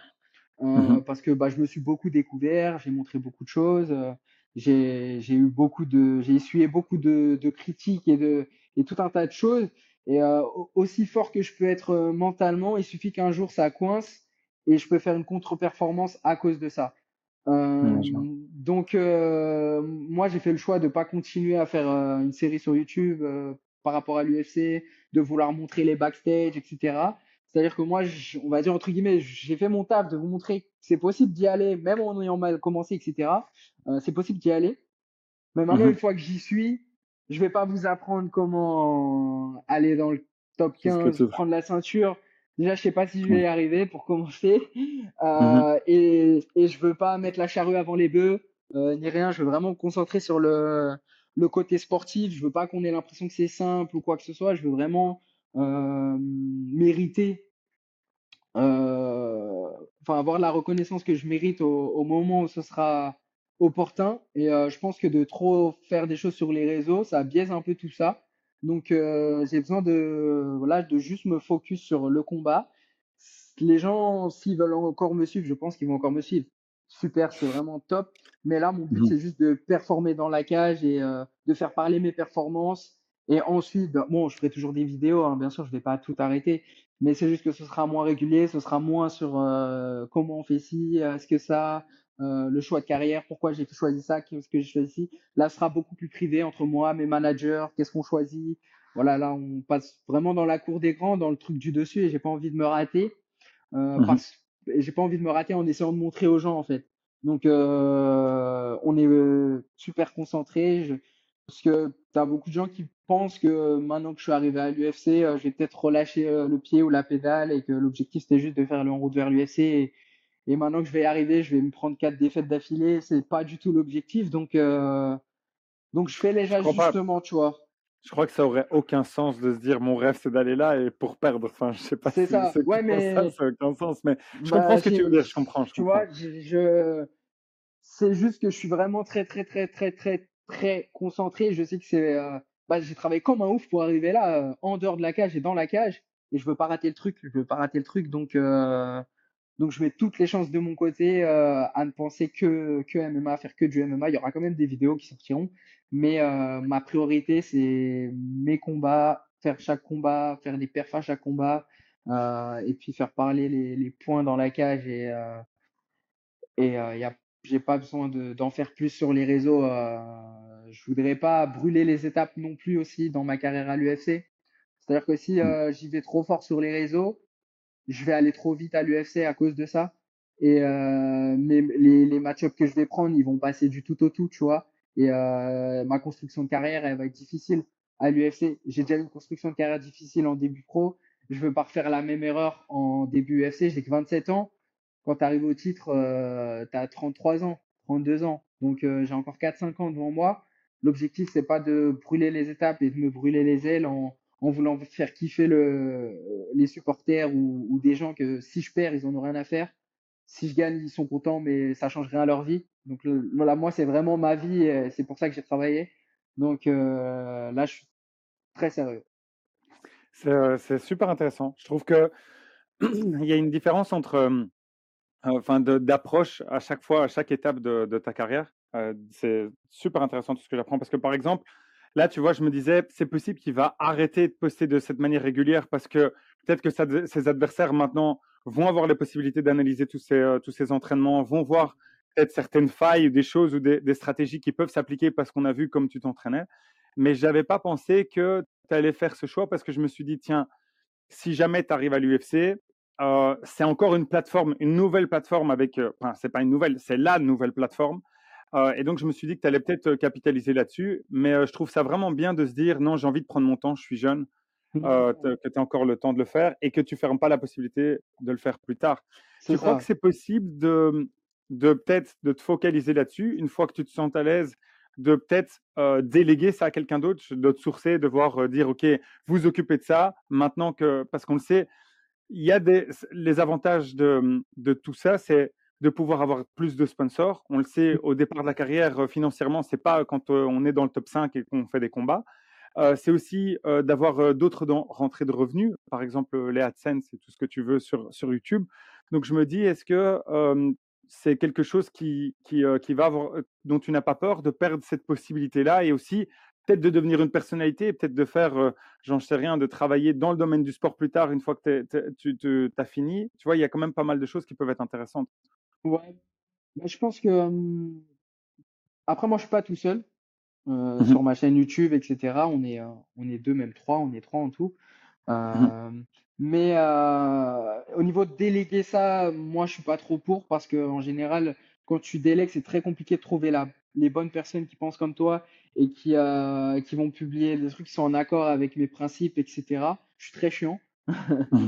euh, mm-hmm. parce que bah, je me suis beaucoup découvert, j'ai montré beaucoup de choses, euh, j'ai, j'ai eu beaucoup de, j'ai essuyé beaucoup de, de critiques et, de, et tout un tas de choses. Et euh, aussi fort que je peux être euh, mentalement, il suffit qu'un jour ça coince et je peux faire une contre-performance à cause de ça. Euh, donc euh, moi j'ai fait le choix de pas continuer à faire euh, une série sur YouTube euh, par rapport à l'U F C, de vouloir montrer les backstage, et cetera. C'est-à-dire que moi, je, on va dire entre guillemets, j'ai fait mon taf de vous montrer que c'est possible d'y aller, même en ayant mal commencé, et cetera. Euh, c'est possible d'y aller. Mais maintenant, mm-hmm. une fois que j'y suis, je vais pas vous apprendre comment aller dans le top quinze, prendre la ceinture. Déjà, je sais pas si je vais y arriver pour commencer. Euh, mm-hmm. et, et je veux pas mettre la charrue avant les bœufs, euh, ni rien. Je veux vraiment me concentrer sur le, le côté sportif. Je veux pas qu'on ait l'impression que c'est simple ou quoi que ce soit. Je veux vraiment, euh, mériter, euh, enfin, avoir la reconnaissance que je mérite au, au moment où ce sera opportun. Et, euh, je pense que de trop faire des choses sur les réseaux, ça biaise un peu tout ça. Donc, euh, j'ai besoin de, voilà, de juste me focus sur le combat. Les gens, s'ils veulent encore me suivre, je pense qu'ils vont encore me suivre. Super, c'est vraiment top. Mais là, mon but, mmh. c'est juste de performer dans la cage et euh, de faire parler mes performances. Et ensuite, bon, je ferai toujours des vidéos, hein, bien sûr, je ne vais pas tout arrêter. Mais c'est juste que ce sera moins régulier, ce sera moins sur euh, comment on fait ci, est-ce que ça, euh, le choix de carrière, pourquoi j'ai choisi ça, qu'est-ce que j'ai choisi. Là, ce sera beaucoup plus privé entre moi, mes managers, qu'est-ce qu'on choisit. Voilà, là, on passe vraiment dans la cour des grands, dans le truc du dessus, et j'ai pas envie de me rater. Euh, mmh. parce, et j'ai pas envie de me rater en essayant de montrer aux gens, en fait. Donc, euh, on est euh, super concentrés. Je, parce que tu as beaucoup de gens qui pensent que maintenant que je suis arrivé à l'U F C, euh, je vais peut-être relâcher euh, le pied ou la pédale et que l'objectif, c'était juste de faire le en route vers l'U F C. Et, et maintenant que je vais y arriver, je vais me prendre quatre défaites d'affilée. C'est pas du tout l'objectif. Donc, euh, donc je fais les ajustements, tu vois. Je crois que ça aurait aucun sens de se dire mon rêve c'est d'aller là et pour perdre. Enfin, je sais pas c'est si ça. C'est ouais, mais... ça, ça n'a aucun sens. Mais je bah, comprends ce que tu veux dire. Je comprends. Je tu comprends. vois, je, je... c'est juste que je suis vraiment très, très, très, très, très, très concentré. Je sais que c'est. Euh... Bah, j'ai travaillé comme un ouf pour arriver là, euh, en dehors de la cage et dans la cage. Et je veux pas rater le truc. Je veux pas rater le truc. Donc, euh... donc je mets toutes les chances de mon côté euh, à ne penser que que M M A, à faire que du M M A. Il y aura quand même des vidéos qui sortiront. Mais euh, ma priorité, c'est mes combats, faire chaque combat, faire des perfs à chaque combat, euh, et puis faire parler les, les points dans la cage. Et, euh, et euh, y a, j'ai pas besoin de, d'en faire plus sur les réseaux. Euh, je voudrais pas brûler les étapes non plus aussi dans ma carrière à l'U F C. C'est-à-dire que si euh, j'y vais trop fort sur les réseaux, je vais aller trop vite à l'U F C à cause de ça. Et euh, mes, les, les match-ups que je vais prendre, ils vont passer du tout au tout, tu vois. Et euh, ma construction de carrière, elle va être difficile à l'U F C. J'ai déjà eu une construction de carrière difficile en début pro. Je veux pas refaire la même erreur en début U F C. J'ai que vingt-sept ans. Quand tu arrives au titre, euh, tu as trente-trois ans, trente-deux ans. Donc, euh, j'ai encore quatre cinq ans devant moi. L'objectif, c'est pas de brûler les étapes et de me brûler les ailes en, en voulant faire kiffer le, les supporters ou, ou des gens que si je perds, ils en ont rien à faire. Si je gagne, ils sont contents, mais ça change rien à leur vie. Donc le, là, moi, c'est vraiment ma vie et c'est pour ça que j'ai travaillé. Donc euh, là, je suis très sérieux. C'est, euh, c'est super intéressant. Je trouve que il y a une différence entre, euh, enfin, de, d'approche à chaque fois, à chaque étape de, de ta carrière. Euh, c'est super intéressant tout ce que j'apprends parce que par exemple, là, tu vois, je me disais, c'est possible qu'il va arrêter de poster de cette manière régulière parce que peut-être que ça, ses adversaires maintenant vont avoir les possibilités d'analyser tous ces, euh, tous ces entraînements, vont voir peut-être certaines failles, des choses ou des, des stratégies qui peuvent s'appliquer parce qu'on a vu comme tu t'entraînais. Mais je n'avais pas pensé que tu allais faire ce choix parce que je me suis dit, tiens, si jamais tu arrives à l'U F C, euh, c'est encore une plateforme, une nouvelle plateforme avec… Euh, enfin, ce n'est pas une nouvelle, c'est la nouvelle plateforme. Euh, et donc, je me suis dit que tu allais peut-être capitaliser là-dessus. Mais euh, je trouve ça vraiment bien de se dire, non, j'ai envie de prendre mon temps, je suis jeune, euh, que tu as encore le temps de le faire et que tu ne fermes pas la possibilité de le faire plus tard. C'est tu ça. Crois que c'est possible de… de peut-être de te focaliser là-dessus, une fois que tu te sens à l'aise, de peut-être euh, déléguer ça à quelqu'un d'autre, de te sourcer, de voir euh, dire, OK, vous occupez de ça, maintenant que, parce qu'on le sait, il y a des, les avantages de, de tout ça, c'est de pouvoir avoir plus de sponsors. On le sait, au départ de la carrière, financièrement, c'est pas quand on est dans le top cinq et qu'on fait des combats. Euh, c'est aussi euh, d'avoir euh, d'autres rentrées de revenus, par exemple euh, les AdSense et tout ce que tu veux sur, sur YouTube. Donc, je me dis, est-ce que euh, c'est quelque chose qui, qui, euh, qui va avoir, dont tu n'as pas peur de perdre cette possibilité-là, et aussi peut-être de devenir une personnalité, et peut-être de faire, euh, j'en sais rien, de travailler dans le domaine du sport plus tard, une fois que t'es, t'es, tu te, t'as fini. Tu vois, il y a quand même pas mal de choses qui peuvent être intéressantes. Ouais, bah, je pense que… Euh... Après, moi, je ne suis pas tout seul. Euh, mmh. Sur ma chaîne YouTube, et cetera. On est, euh, on est deux, même trois, on est trois en tout. Euh, mmh. Mais euh, au niveau de déléguer ça, moi, je suis pas trop pour, parce que en général, quand tu délègues, c'est très compliqué de trouver la, les bonnes personnes qui pensent comme toi et qui, euh, qui vont publier des trucs qui sont en accord avec mes principes, et cetera. Je suis très chiant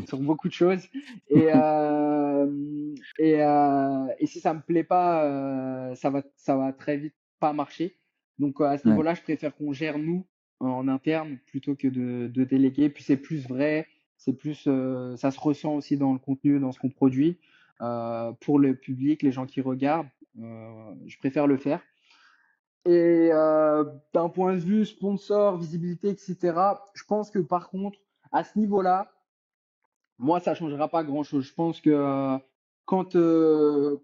sur beaucoup de choses. Et, euh, et, euh, et si ça me plaît pas, euh, ça va, ça va très vite pas marcher. Donc, à ce niveau-là, ouais. je préfère qu'on gère nous en interne plutôt que de, de déléguer. Puis, c'est plus vrai, c'est plus, euh, ça se ressent aussi dans le contenu, dans ce qu'on produit. Euh, pour le public, les gens qui regardent, euh, je préfère le faire. Et euh, d'un point de vue sponsor, visibilité, et cetera, je pense que par contre, à ce niveau-là, moi, ça ne changera pas grand-chose. Je pense que euh, quand… Euh,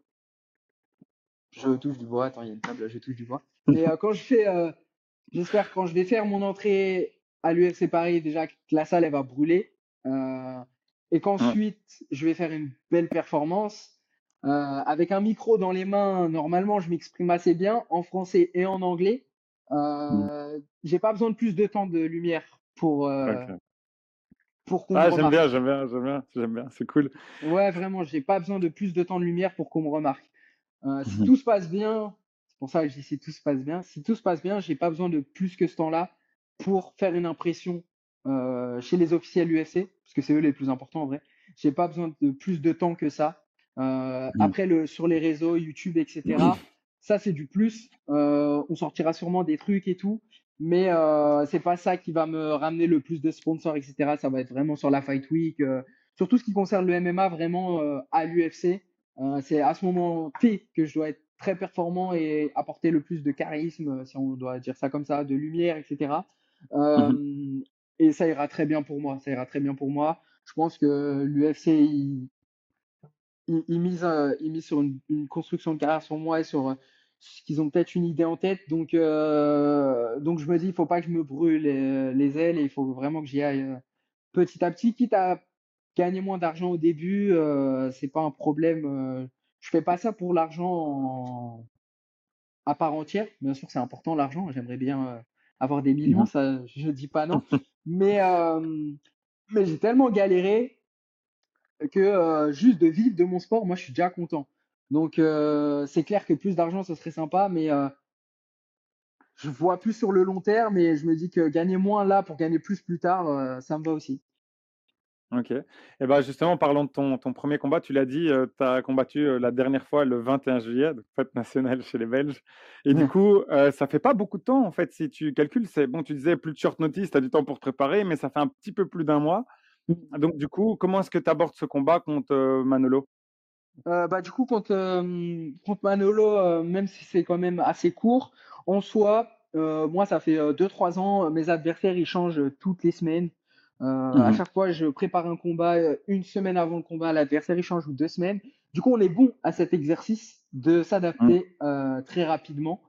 je touche du bois, attends, il y a une table là, je touche du bois. Mais euh, quand je fais, euh, j'espère quand je vais faire mon entrée à l'U F C Paris, déjà que la salle elle va brûler, euh, et qu'ensuite ouais. je vais faire une belle performance euh, avec un micro dans les mains. Normalement, je m'exprime assez bien en français et en anglais. Euh, mm. J'ai pas besoin de plus de temps de lumière pour euh, okay. pour qu'on ah, me remarque. Ah, j'aime bien, j'aime bien, j'aime bien, j'aime bien, c'est cool. Ouais, vraiment, j'ai pas besoin de plus de temps de lumière pour qu'on me remarque. Euh, si mmh. tout se passe bien, c'est pour ça que je dis si tout se passe bien, si tout se passe bien, j'ai pas besoin de plus que ce temps-là pour faire une impression euh, chez les officiels U F C, parce que c'est eux les plus importants en vrai. J'ai pas besoin de plus de temps que ça. Euh, mmh. Après, le, sur les réseaux, YouTube, et cetera, mmh. ça c'est du plus. Euh, on sortira sûrement des trucs et tout, mais euh, c'est pas ça qui va me ramener le plus de sponsors, et cetera. Ça va être vraiment sur la Fight Week, euh, sur tout ce qui concerne le M M A vraiment euh, à l'U F C. Euh, c'est à ce moment T que je dois être très performant et apporter le plus de charisme, si on doit dire ça comme ça, de lumière, et cetera. Euh, mmh. Et ça ira très bien pour moi. Ça ira très bien pour moi. Je pense que l'U F C, il, il, il, mise, euh, il mise sur une, une construction de carrière sur moi et sur euh, ce qu'ils ont peut-être une idée en tête. Donc, euh, donc je me dis, il ne faut pas que je me brûle les, les ailes, et il faut vraiment que j'y aille euh, petit à petit, quitte à gagner moins d'argent au début, euh, c'est pas un problème. Euh, je fais pas ça pour l'argent en... à part entière. Bien sûr, c'est important l'argent. J'aimerais bien euh, avoir des millions, ça, je dis pas non. Mais euh, mais j'ai tellement galéré que euh, juste de vivre de mon sport, moi, je suis déjà content. Donc euh, c'est clair que plus d'argent, ce serait sympa, mais euh, je vois plus sur le long terme. Et je me dis que gagner moins là pour gagner plus plus tard, euh, ça me va aussi. Ok. Et ben justement, parlant de ton, ton premier combat, tu l'as dit, euh, tu as combattu euh, la dernière fois le vingt et un juillet, donc fête nationale chez les Belges. Et mmh. du coup, euh, ça fait pas beaucoup de temps en fait, si tu calcules. C'est bon, tu disais plus de short notice, tu as du temps pour te préparer, mais ça fait un petit peu plus d'un mois. Donc du coup, comment est-ce que tu abordes ce combat contre euh, Manolo ? euh, bah, Du coup, contre, euh, contre Manolo, euh, même si c'est quand même assez court, en soi, euh, moi ça fait deux trois euh, ans, mes adversaires ils changent euh, toutes les semaines. Euh, mmh. À chaque fois, je prépare un combat une semaine avant le combat, l'adversaire il change, ou deux semaines. Du coup, on est bon à cet exercice de s'adapter mmh. euh, très rapidement.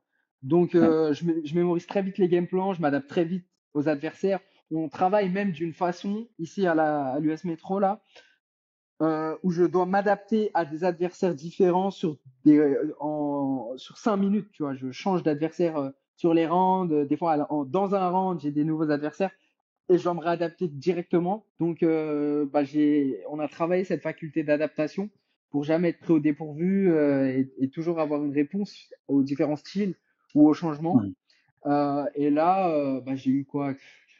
Donc, euh, mmh. je, je mémorise très vite les game plans, je m'adapte très vite aux adversaires. On travaille même d'une façon ici à, la, à l'U S Métro là, euh, où je dois m'adapter à des adversaires différents sur des en sur cinq minutes. Tu vois, je change d'adversaire sur les rounds. Des fois, en, dans un round, j'ai des nouveaux adversaires. Et je dois me réadapter directement. Donc, euh, bah, j'ai, on a travaillé cette faculté d'adaptation pour jamais être pris au dépourvu euh, et, et toujours avoir une réponse aux différents styles ou aux changements. Oui. Euh, et là, euh, bah, j'ai eu quoi,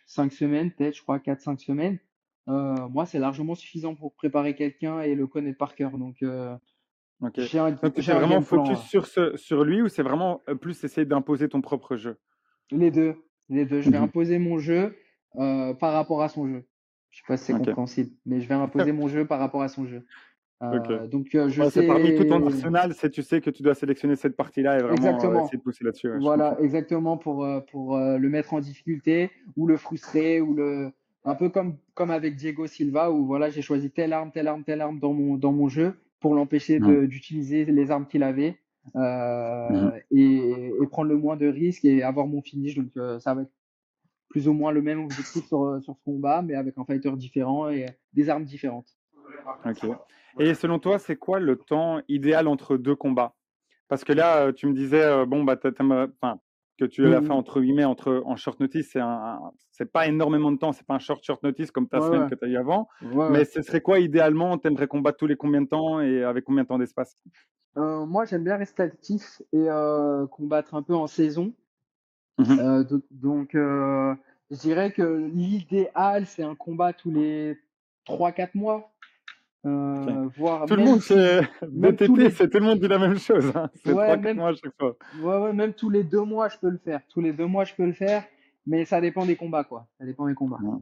cinq semaines, peut-être, je crois, quatre, cinq semaines. Euh, moi, c'est largement suffisant pour préparer quelqu'un et le connaître par cœur. Donc, euh, okay. j'ai un, Donc, j'ai un vraiment focus plan, sur ce, sur lui, ou c'est vraiment plus essayer d'imposer ton propre jeu? Les deux, les deux. Je vais mmh. imposer mon jeu. Euh, par rapport à son jeu. Je ne sais pas si c'est okay. compréhensible, mais je vais imposer mon jeu par rapport à son jeu. Euh, okay. Donc, euh, je ouais, sais... C'est parmi tout ton arsenal, c'est tu sais que tu dois sélectionner cette partie-là et vraiment euh, essayer de pousser là-dessus. Ouais, voilà, exactement, pour, pour euh, le mettre en difficulté ou le frustrer, ou le... un peu comme, comme avec Diego Silva, où voilà, j'ai choisi telle arme, telle arme, telle arme dans mon, dans mon jeu pour l'empêcher mmh. d'utiliser les armes qu'il avait euh, mmh. et, et prendre le moins de risques et avoir mon finish. Donc, euh, ça va être plus ou moins le même objectif sur, sur ce combat, mais avec un fighter différent et des armes différentes. Okay. Et selon toi, c'est quoi le temps idéal entre deux combats? Parce que là, tu me disais bon, bah, enfin, que tu l'as mmh. fait entre guillemets entre, en short notice, c'est, un, c'est pas énormément de temps, c'est pas un short short notice comme ta ouais, semaine ouais. que tu as eu avant. Ouais, mais ouais. ce serait quoi idéalement? Tu aimerais combattre tous les combien de temps et avec combien de temps d'espace? euh, Moi, j'aime bien rester actif et euh, combattre un peu en saison. Mmh. Euh, donc, euh, je dirais que l'idéal, c'est un combat tous les trois quatre mois. Euh, okay. Voir tout le monde, si... c'est... B T T, les... c'est tout le monde dit la même chose. Hein. C'est ouais, trois quatre même... mois à chaque fois. Ouais, ouais, même tous les deux mois, je peux le faire. Tous les deux mois, je peux le faire, mais ça dépend des combats, quoi. Ça dépend des combats. Ouais.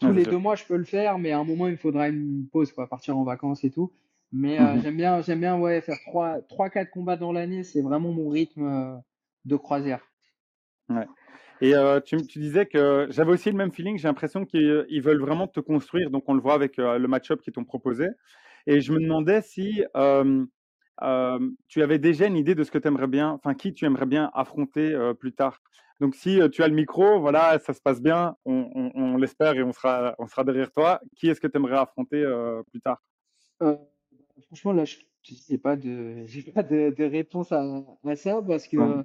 Tous ouais, les deux mois, je peux le faire, mais à un moment, il me faudra une pause, quoi, partir en vacances et tout. Mais mm-hmm. euh, j'aime bien, j'aime bien, ouais, faire trois quatre combats dans l'année. C'est vraiment mon rythme euh, de croisière. Ouais. Et euh, tu, tu disais que j'avais aussi le même feeling, j'ai l'impression qu'ils ils veulent vraiment te construire, donc on le voit avec euh, le match-up qu'ils t'ont proposé. Et je me demandais si euh, euh, tu avais déjà une idée de ce que tu aimerais bien, enfin qui tu aimerais bien affronter euh, plus tard. Donc si euh, tu as le micro, voilà, ça se passe bien, on, on, on l'espère et on sera, on sera derrière toi. Qui est-ce que tu aimerais affronter euh, plus tard? euh, Franchement, là, je n'ai pas de, j'ai pas de, de réponse à, à ça parce que… Ouais.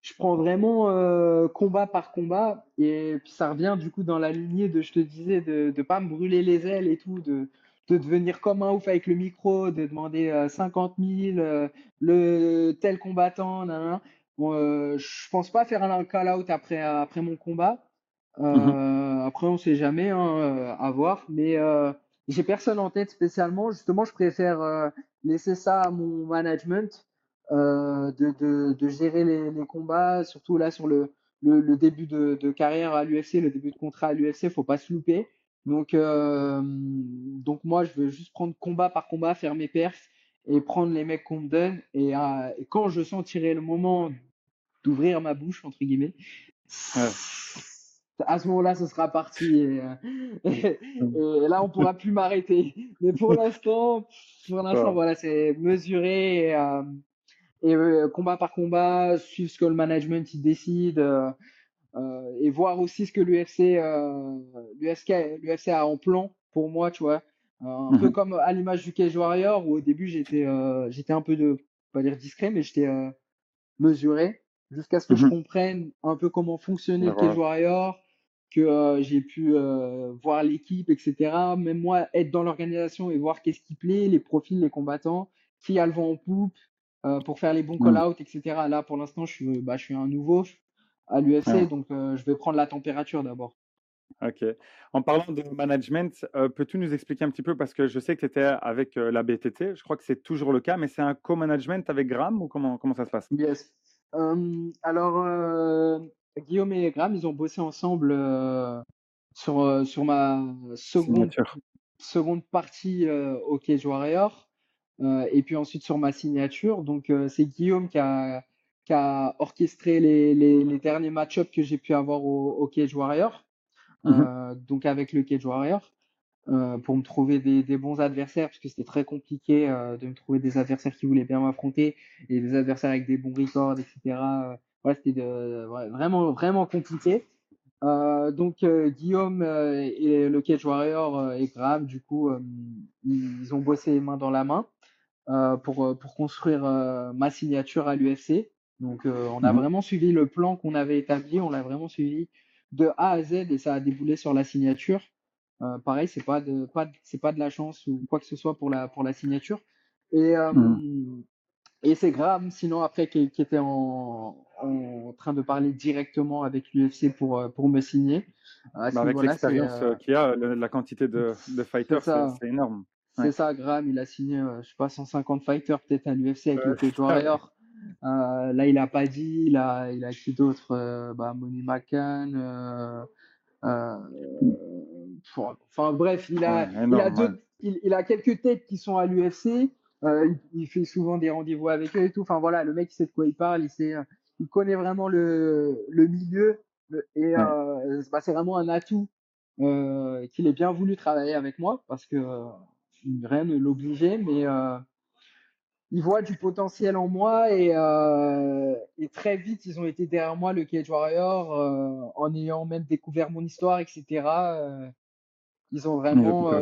Je prends vraiment euh, combat par combat et puis ça revient du coup dans la lignée de, je te disais, de ne pas me brûler les ailes et tout, de, de devenir comme un ouf avec le micro, de demander euh, cinquante mille, euh, le tel combattant, nan, nan. Bon, euh, je pense pas faire un call-out après, après mon combat. Euh, mm-hmm. Après, on sait jamais, hein, à voir, mais euh, j'ai personne en tête spécialement. Justement, je préfère euh, laisser ça à mon management. Euh, de, de, de gérer les, les combats, surtout là sur le, le, le début de, de carrière à l'U F C, le début de contrat à l'U F C, il ne faut pas se louper. Donc, euh, donc moi, je veux juste prendre combat par combat, faire mes perfs et prendre les mecs qu'on me donne. Et, euh, et quand je sentirai le moment d'ouvrir ma bouche, entre guillemets, ouais. à ce moment-là, ce sera parti. Et, et, et là, on ne pourra plus m'arrêter. Mais pour l'instant, pour l'instant ouais. voilà, c'est mesuré. Et, euh, et euh, combat par combat, suivre ce que le management il décide euh, euh, et voir aussi ce que l'U F C a en plan pour moi, tu vois, euh, un mm-hmm. peu comme à l'image du Cage Warrior où au début j'étais euh, j'étais un peu de, pas dire discret, mais j'étais euh, mesuré jusqu'à ce que mm-hmm. je comprenne un peu comment fonctionnait le Cage Warrior, que euh, j'ai pu euh, voir l'équipe, et cetera. Même moi, être dans l'organisation et voir qu'est-ce qui plaît, les profils, les combattants, qui a le vent en poupe. Euh, pour faire les bons call-out, et cetera. Là, pour l'instant, je suis, bah, je suis un nouveau à l'U F C, ouais. donc euh, je vais prendre la température d'abord. Ok. En parlant de management, euh, peux-tu nous expliquer un petit peu, parce que je sais que tu étais avec euh, la B T T, je crois que c'est toujours le cas, mais c'est un co-management avec Graham ou comment, comment ça se passe? Yes. Euh, alors, euh, Guillaume et Graham, ils ont bossé ensemble euh, sur, euh, sur ma seconde, seconde partie euh, au Cage Warrior. Euh, et puis ensuite sur ma signature, donc euh, c'est Guillaume qui a, qui a orchestré les, les, les derniers match-up que j'ai pu avoir au, au Cage Warrior, mm-hmm. euh, donc avec le Cage Warrior, euh, pour me trouver des, des bons adversaires, parce que c'était très compliqué euh, de me trouver des adversaires qui voulaient bien m'affronter, et des adversaires avec des bons records, et cetera. Ouais, c'était de, ouais, vraiment, vraiment compliqué. Euh, donc euh, Guillaume euh, et le Cage Warrior euh, et Graham, du coup, euh, ils ont bossé main dans la main. Euh, pour, pour construire euh, ma signature à l'U F C. Donc, euh, on a vraiment suivi le plan qu'on avait établi, on l'a vraiment suivi de A à Z et ça a déboulé sur la signature. Euh, pareil, c'est pas de, pas de, c'est pas de la chance ou quoi que ce soit pour la, pour la signature. Et, euh, mm. et c'est Graham, sinon après, qui, qui était en, en train de parler directement avec l'U F C pour, pour me signer. Euh, bah, avec l'expérience euh, qu'il y a, le, la quantité de, de fighters, c'est, c'est, c'est énorme. C'est ouais. ça, Graham, il a signé, euh, je sais pas, cent cinquante fighters peut-être à l'U F C avec euh, le Cage Warrior. Euh, là, il a pas dit, il a, il a qui d'autres euh, bah, Money McCann. Euh, euh, enfin bref, il a, ouais, énorme, il a deux, ouais. il, il a quelques têtes qui sont à l'U F C. Euh, il, il fait souvent des rendez-vous avec eux et tout. Enfin voilà, le mec, il sait de quoi il parle. Il sait, il connaît vraiment le, le milieu. Le, et ouais. euh, bah, c'est vraiment un atout euh, qu'il ait bien voulu travailler avec moi parce que euh, rien ne l'obligeait, mais euh, il voit du potentiel en moi et, euh, et très vite, ils ont été derrière moi, le Cage Warrior, euh, en ayant même découvert mon histoire, et cetera. Euh, ils ont vraiment euh,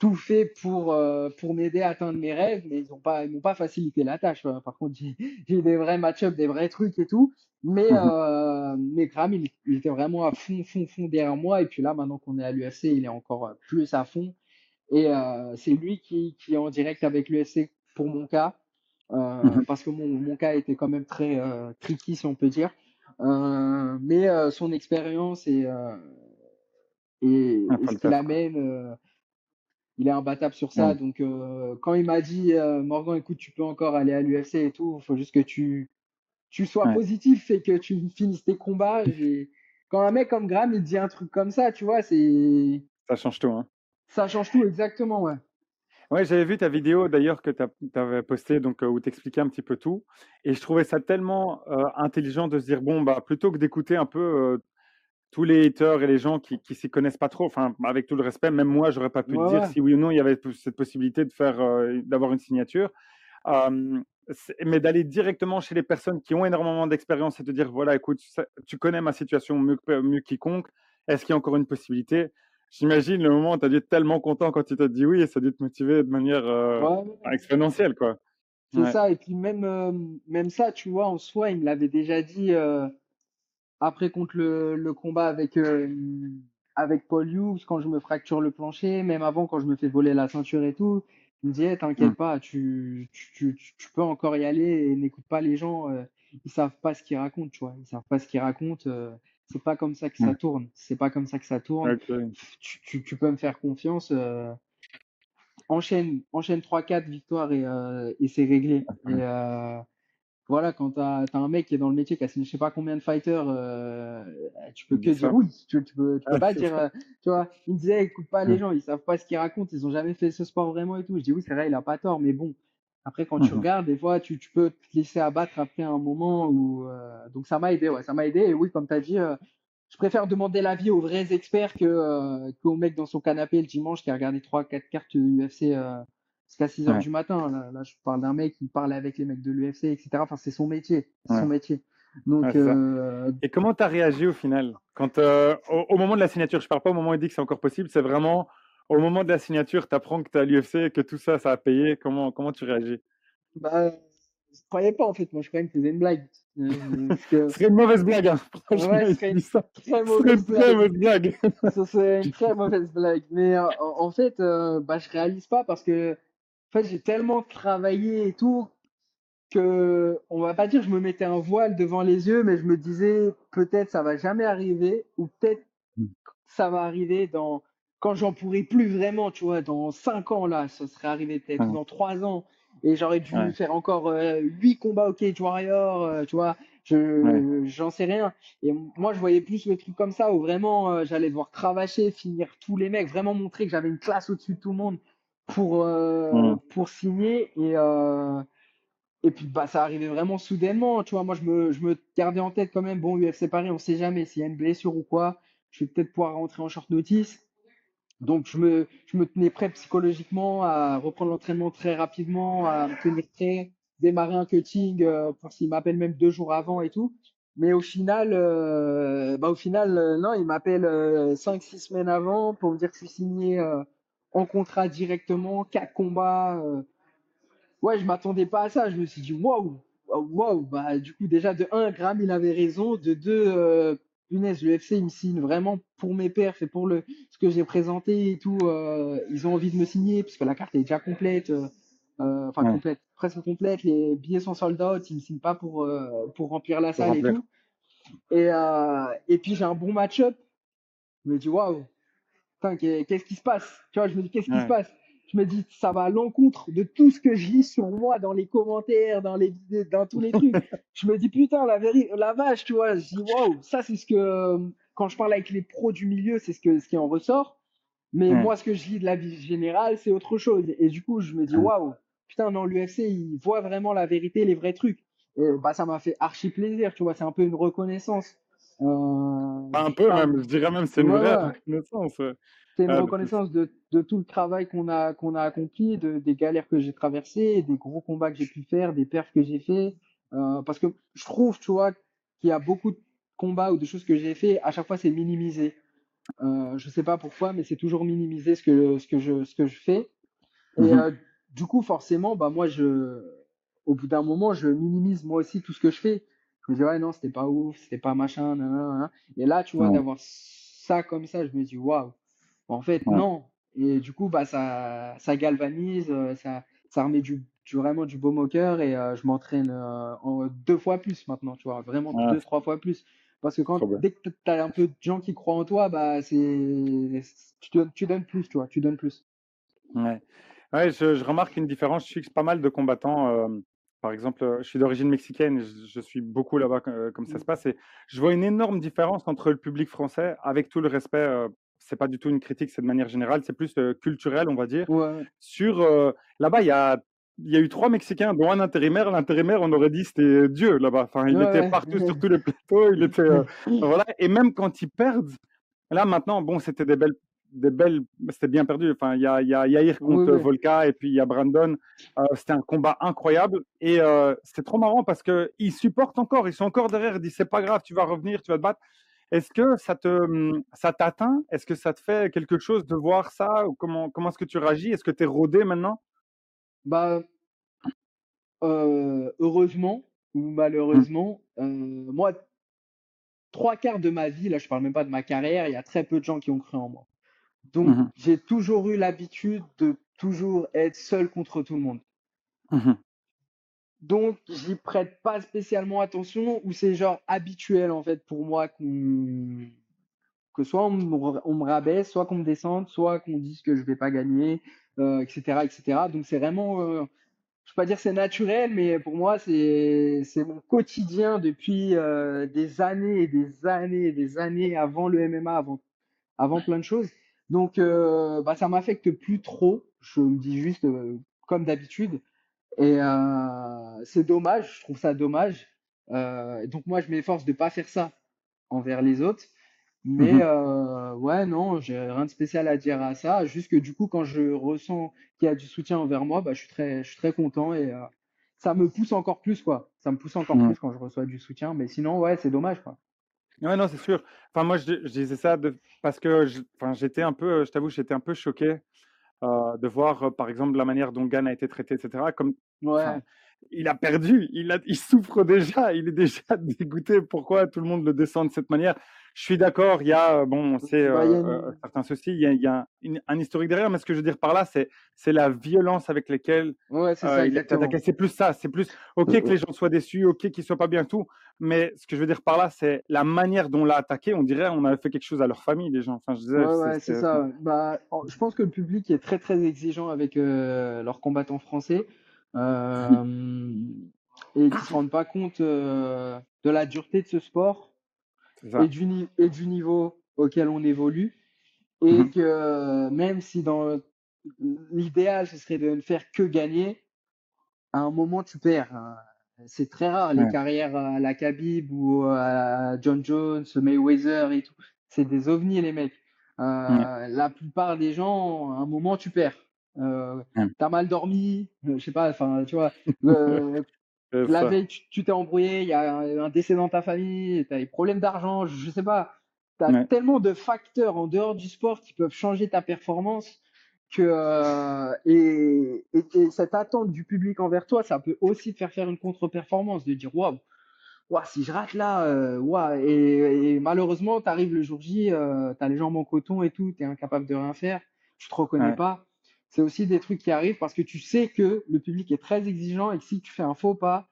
tout fait pour, euh, pour m'aider à atteindre mes rêves, mais ils n'ont pas, ils m'ont pas facilité la tâche. Hein. Par contre, j'ai, j'ai des vrais match-ups, des vrais trucs et tout, mais, euh, mais Graham, il, il était vraiment à fond, fond, fond derrière moi. Et puis là, maintenant qu'on est à l'U F C, il est encore plus à fond. Et euh, c'est lui qui, qui est en direct avec l'U F C pour mon cas, euh, mm-hmm. parce que mon, mon cas était quand même très euh, tricky, si on peut dire. Euh, mais euh, son expérience et, euh, et, ah, et ce qu'il amène, euh, il est imbattable sur ça. Ouais. Donc, euh, quand il m'a dit euh, « Morgan, écoute, tu peux encore aller à l'U F C et tout, il faut juste que tu, tu sois ouais. positif et que tu finisses tes combats. » Quand un mec comme Graham, il dit un truc comme ça, tu vois, c'est… Ça change tout, hein. Ça change tout, exactement, ouais. Ouais, j'avais vu ta vidéo d'ailleurs que tu avais postée, donc, euh, où tu expliquais un petit peu tout. Et je trouvais ça tellement euh, intelligent de se dire, bon, bah, plutôt que d'écouter un peu euh, tous les haters et les gens qui ne s'y connaissent pas trop, enfin, avec tout le respect, même moi, je n'aurais pas pu ouais. te dire si oui ou non il y avait cette possibilité de faire, euh, d'avoir une signature. Euh, mais d'aller directement chez les personnes qui ont énormément d'expérience et te dire, voilà, écoute, tu connais ma situation mieux que quiconque, est-ce qu'il y a encore une possibilité ? J'imagine le moment où tu as dû être tellement content quand tu t'as dit oui et ça a dû te motiver de manière euh, ouais, ouais. exponentielle, quoi. C'est ouais. ça. Et puis même, euh, même ça, tu vois, en soi, il me l'avait déjà dit euh, après contre le, le combat avec, euh, avec Paul Hughes, quand je me fracture le plancher, même avant quand je me fais voler la ceinture et tout. Il me dit hey, t'inquiète mmh. pas, tu, tu, tu, tu peux encore y aller et n'écoute pas les gens. Euh, ils savent pas ce qu'ils racontent, tu vois. Ils savent pas ce qu'ils racontent. Euh, c'est pas comme ça que ça tourne, c'est pas comme ça que ça tourne, okay. tu, tu, tu peux me faire confiance, euh, enchaîne, enchaîne trois quatre victoires et, euh, et c'est réglé. Okay. Et, euh, voilà, quand t'as, t'as un mec qui est dans le métier, qui a signé je sais pas combien de fighters, euh, tu peux que dire ça. Oui, tu, tu peux, tu peux ah, pas dire, euh, tu vois, il me disait écoute pas les gens, ils savent pas ce qu'ils racontent, ils ont jamais fait ce sport vraiment et tout, je dis oui c'est vrai, il a pas tort, mais bon. Après, quand mmh. tu regardes, des fois, tu, tu peux te laisser abattre après un moment où… Euh, donc, ça m'a aidé, ouais, ça m'a aidé. Et oui, comme tu as dit, euh, je préfère demander l'avis aux vrais experts que, euh, qu'au mec dans son canapé le dimanche qui a regardé trois quatre cartes U F C euh, jusqu'à six heures ouais. du matin. Là, là, je parle d'un mec qui parle avec les mecs de l'U F C, et cetera. Enfin, c'est son métier, c'est ouais. son métier. Donc, ah, euh... Et comment tu as réagi au final quand, euh, au, au moment de la signature, je ne parle pas au moment où il dit que c'est encore possible, c'est vraiment… Au moment de la signature, tu apprends que tu es à l'U F C et que tout ça, ça a payé. Comment, comment tu réagis ? Bah, je ne croyais pas en fait. Moi, je croyais que c'était une blague. Euh, que... Ce serait une mauvaise blague. Hein. Ouais, ce serait une ça. très mauvaise blague. Mauvaise blague. Ça serait une très mauvaise blague. Mais euh, en fait, euh, bah, je ne réalise pas parce que en fait, j'ai tellement travaillé et tout que, on ne va pas dire que je me mettais un voile devant les yeux, mais je me disais peut-être ça ne va jamais arriver ou peut-être ça va arriver dans… Quand j'en pourrais plus vraiment, tu vois, dans cinq ans, là, ça serait arrivé peut-être ouais. dans trois ans, et j'aurais dû ouais. faire encore euh, huit combats au Cage Warrior, euh, tu vois, je, ouais. j'en sais rien. Et moi, je voyais plus le truc comme ça, où vraiment, euh, j'allais devoir cravacher, finir tous les mecs, vraiment montrer que j'avais une classe au-dessus de tout le monde pour, euh, ouais. pour signer. Et, euh, et puis, bah, ça arrivait vraiment soudainement, tu vois. Moi, je me, je me gardais en tête quand même, bon, U F C Paris, on sait jamais s'il y a une blessure ou quoi, je vais peut-être pouvoir rentrer en short notice. Donc, je me, je me tenais prêt psychologiquement à reprendre l'entraînement très rapidement, à me tenir prêt, démarrer un cutting euh, pour s'il m'appelle même deux jours avant et tout. Mais au final, euh, bah, au final euh, non, il m'appelle euh, cinq, six semaines avant pour me dire que je suis signé euh, en contrat directement, quatre combats. Euh. Ouais, je m'attendais pas à ça. Je me suis dit, waouh, waouh, bah, du coup, déjà, de un, Graham, il avait raison. De deux, euh, punaise, l'U F C, ils me signent vraiment pour mes perfs et pour le, ce que j'ai présenté et tout. Euh, ils ont envie de me signer parce que la carte est déjà complète, euh, euh, enfin ouais. complète, presque complète. Les billets sont sold out, ils ne me signent pas pour, euh, pour remplir la salle et tout. Et, euh, et puis, j'ai un bon match-up. Je me dis, waouh, qu'est-ce qui se passe ? Tu vois, je me dis, qu'est-ce qui ouais. se passe ? Je me dis, ça va à l'encontre de tout ce que je lis sur moi dans les commentaires, dans, les, dans tous les trucs. Je me dis, putain, la, véri- la vache, tu vois. Je dis, waouh, ça, c'est ce que, quand je parle avec les pros du milieu, c'est ce, que, ce qui en ressort. Mais mmh. moi, ce que je lis de la vie générale, c'est autre chose. Et du coup, je me dis, waouh, putain, dans l'U F C, ils voient vraiment la vérité, les vrais trucs. Et bah, ça m'a fait archi plaisir, tu vois, c'est un peu une reconnaissance. Euh, un peu, pas, même, je dirais même, c'est une ouais, vraie reconnaissance. C'est une ah, reconnaissance de, de tout le travail qu'on a, qu'on a accompli, de, des galères que j'ai traversées, des gros combats que j'ai pu faire, des perfs que j'ai fait. Euh, parce que je trouve, tu vois, qu'il y a beaucoup de combats ou de choses que j'ai fait, à chaque fois, c'est minimisé. Euh, je sais pas pourquoi, mais c'est toujours minimisé ce que, ce que, je, ce que je fais. Et mmh. euh, du coup, forcément, bah, moi, je, au bout d'un moment, je minimise moi aussi tout ce que je fais. Je me dis, ouais, non, c'était pas ouf, c'était pas machin, nanana. Et là, tu vois, ouais. d'avoir ça comme ça, je me dis, waouh, en fait, ouais. non. Et du coup, bah, ça, ça galvanise, ça, ça remet du, du, vraiment du baume au cœur. Et euh, je m'entraîne euh, en, deux fois plus maintenant, tu vois, vraiment ouais. deux, trois fois plus. Parce que quand, dès que tu as un peu de gens qui croient en toi, bah, c'est... Tu, donnes, tu donnes plus, tu vois, tu donnes plus. Ouais, ouais je, je remarque une différence. Je suis pas mal de combattants. Euh, par exemple, je suis d'origine mexicaine, je, je suis beaucoup là-bas euh, comme ça se passe. Et je vois une énorme différence entre le public français, avec tout le respect, euh, c'est pas du tout une critique, c'est de manière générale, c'est plus euh, culturel, on va dire. Ouais. Sur, euh, là-bas, il y a... Il y a eu trois Mexicains, dont un intérimaire. L'intérimaire, on aurait dit, c'était Dieu là-bas. Enfin, il ouais, était partout ouais. sur tous les plateaux. Il était, euh, voilà. Et même quand ils perdent, là maintenant, bon, c'était des belles, des belles, c'était bien perdu. Enfin, il y a, il y a Yair contre oui, oui. Volka et puis il y a Brandon. Euh, c'était un combat incroyable et euh, c'était trop marrant parce que ils supportent encore, ils sont encore derrière. Ils disent c'est pas grave, tu vas revenir, tu vas te battre. Est-ce que ça te, ça t'atteint ? Est-ce que ça te fait quelque chose de voir ça ? Ou comment, comment est-ce que tu réagis ? Est-ce que t'es rodé maintenant ? Bah, euh, heureusement ou malheureusement, euh, moi, trois quarts de ma vie, là je parle même pas de ma carrière, il y a très peu de gens qui ont cru en moi. Donc mm-hmm. j'ai toujours eu l'habitude de toujours être seul contre tout le monde. Mm-hmm. Donc j'y prête pas spécialement attention ou c'est genre habituel en fait pour moi qu'on... que soit on me, on me rabaisse, soit qu'on me descende, soit qu'on dise que je vais pas gagner, euh, et cetera, et cetera. Donc c'est vraiment, euh, je peux pas dire c'est naturel, mais pour moi c'est c'est mon quotidien depuis euh, des années et des années et des années avant le M M A, avant avant plein de choses. Donc euh, bah ça m'affecte plus trop. Je me dis juste euh, comme d'habitude et euh, c'est dommage. Je trouve ça dommage. Euh, donc moi je m'efforce de pas faire ça envers les autres. Mais mmh. euh, ouais, non, j'ai rien de spécial à dire à ça. Juste que du coup, quand je ressens qu'il y a du soutien envers moi, bah, je suis très, je suis très content et euh, ça me pousse encore plus, quoi. Ça me pousse encore mmh. plus quand je reçois du soutien. Mais sinon, ouais, c'est dommage, quoi. Ouais, non, c'est sûr. Enfin, moi, je, je disais ça de, parce que, je, enfin, j'étais un peu, je t'avoue, j'étais un peu choqué euh, de voir, euh, par exemple, la manière dont Gann a été traité, et cetera. Comme, ouais. Enfin, il a perdu, il, a, il souffre déjà, il est déjà dégoûté. Pourquoi tout le monde le descend de cette manière ? Je suis d'accord, il y a bon, c'est euh, euh, certains soucis, il y a, il y a un, un historique derrière, mais ce que je veux dire par là, c'est c'est la violence avec laquelle ouais, c'est, ça, euh, il est attaqué. C'est plus ça, c'est plus ok ouais, que ouais. les gens soient déçus, ok qu'ils soient pas bien tout, mais ce que je veux dire par là, c'est la manière dont on l'a attaqué. On dirait on avait fait quelque chose à leur famille, les gens. Enfin, je disais, ouais, c'est, ouais, c'est, c'est ça. C'est... Bah, je pense que le public est très très exigeant avec euh, leurs combattants français euh, et qui se rendent pas compte euh, de la dureté de ce sport. Et du, ni- et du niveau auquel on évolue et mmh. que même si dans l'idéal ce serait de ne faire que gagner, à un moment tu perds, hein. C'est très rare les ouais. carrières à la Khabib ou à John Jones, Mayweather et tout, c'est des ovnis les mecs. euh, ouais. La plupart des gens à un moment tu perds, euh, ouais. t'as mal dormi, je sais pas, enfin tu vois, euh, la veille, tu, tu t'es embrouillé, il y a un, un décès dans ta famille, tu as des problèmes d'argent, je, je sais pas. Tu as ouais. tellement de facteurs en dehors du sport qui peuvent changer ta performance que, euh, et, et, et cette attente du public envers toi, ça peut aussi te faire faire une contre-performance, de dire waouh, waouh, si je rate là, euh, waouh. Et, et malheureusement, tu arrives le jour J, euh, tu as les jambes en coton et tout, tu es incapable de rien faire, tu te reconnais ouais. pas. C'est aussi des trucs qui arrivent parce que tu sais que le public est très exigeant et que si tu fais un faux pas,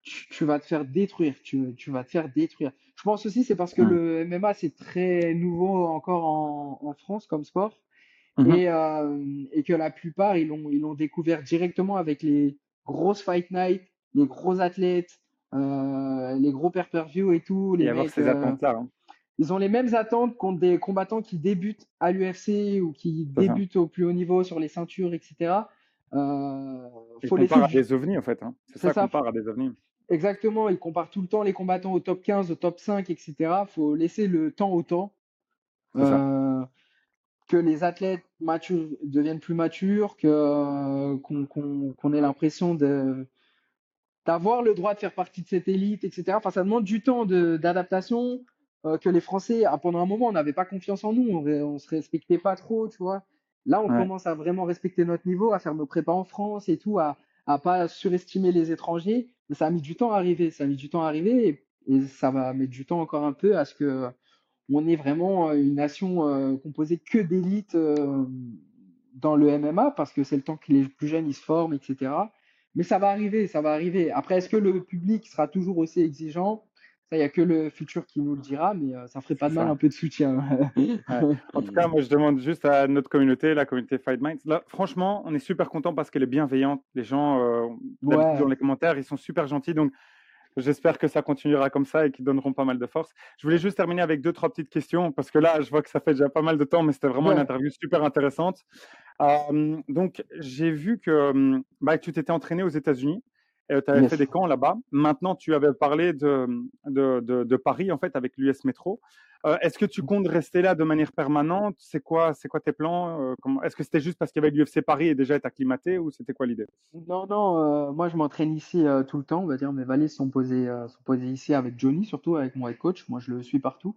tu, tu vas te faire détruire. Tu, tu vas te faire détruire. Je pense aussi c'est parce que le M M A, c'est très nouveau encore en, en France comme sport mm-hmm. et, euh, et que la plupart, ils l'ont, ils l'ont découvert directement avec les grosses fight night, les gros athlètes, euh, les gros pay-per-view et tout. Il y a ces attentes-là. Hein. ils ont les mêmes attentes contre des combattants qui débutent à l'U F C ou qui c'est débutent ça. Au plus haut niveau sur les ceintures, et cetera. Euh, faut ils les comparent à des ovnis en fait. Hein. C'est, c'est ça, ça qu'on compare à des ovnis. Exactement, ils comparent tout le temps les combattants au top quinze, au top cinq, et cetera. Il faut laisser le temps au temps. Euh, que les athlètes matures, deviennent plus matures, que, qu'on, qu'on, qu'on ait l'impression de, d'avoir le droit de faire partie de cette élite, et cetera. Enfin, ça demande du temps de, d'adaptation. Euh, que les Français, ah, pendant un moment, on n'avait pas confiance en nous, on ne se respectait pas trop, tu vois. Là, on ouais. commence à vraiment respecter notre niveau, à faire nos prépas en France et tout, à ne pas surestimer les étrangers. Mais ça a mis du temps à arriver, ça a mis du temps à arriver et, et ça va mettre du temps encore un peu à ce que on est vraiment une nation euh, composée que d'élites euh, dans le M M A parce que c'est le temps que les plus jeunes ils se forment, et cetera. Mais ça va arriver, ça va arriver. Après, est-ce que le public sera toujours aussi exigeant ? Ça, il n'y a que le futur qui nous le dira, mais euh, ça ne ferait pas de mal un peu de soutien. Ouais. En tout cas, moi, je demande juste à notre communauté, la communauté Fight Minds. Là, franchement, on est super contents parce qu'elle est bienveillante. Les gens, euh, ouais. dans les commentaires, ils sont super gentils. Donc, j'espère que ça continuera comme ça et qu'ils donneront pas mal de force. Je voulais juste terminer avec deux, trois petites questions parce que là, je vois que ça fait déjà pas mal de temps, mais c'était vraiment ouais. une interview super intéressante. Euh, donc, j'ai vu que bah, tu t'étais entraîné aux États-Unis. Et tu avais yes. fait des camps là-bas. Maintenant, tu avais parlé de, de, de, de Paris, en fait, avec l'U S Métro. Euh, est-ce que tu comptes rester là de manière permanente ? C'est quoi, c'est quoi tes plans ? euh, comment... Est-ce que c'était juste parce qu'il y avait l'U F C Paris et déjà être acclimaté ou c'était quoi l'idée ? Non, non. Euh, moi, je m'entraîne ici euh, tout le temps. On va dire mes valises sont posées, euh, sont posées ici avec Johnny, surtout avec mon head coach. Moi, je le suis partout.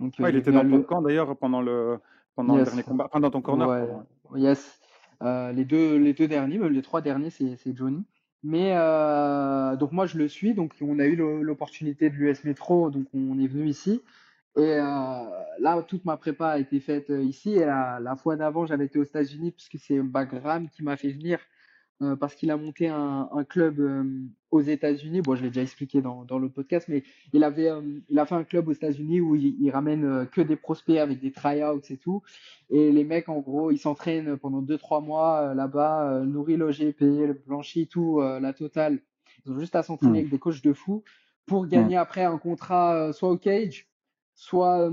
Donc, euh, ouais, il était dans le... ton camp, d'ailleurs, pendant le, pendant yes. le dernier combat. Enfin, dans ton corner. Ouais. Pour... Yes. Euh, les, deux, les deux derniers, les trois derniers, c'est, c'est Johnny. Mais euh, donc moi je le suis, donc on a eu l'opportunité de l'U S Métro, donc on est venu ici. Et euh, là toute ma prépa a été faite ici. Et la, la fois d'avant j'avais été aux États-Unis parce que c'est Bagram qui m'a fait venir euh, parce qu'il a monté un, un club euh, aux États-Unis. Bon, je l'ai déjà expliqué dans, dans le podcast, mais il avait euh, il a fait un club aux États-Unis où il, il ramène euh, que des prospects avec des tryouts et tout. Et les mecs, en gros, ils s'entraînent pendant deux trois mois euh, là-bas, euh, nourris, logés, payés, blanchis, tout, euh, la totale. Ils ont juste à s'entraîner mmh. avec des coachs de fous pour gagner mmh. après un contrat euh, soit au Cage, soit euh,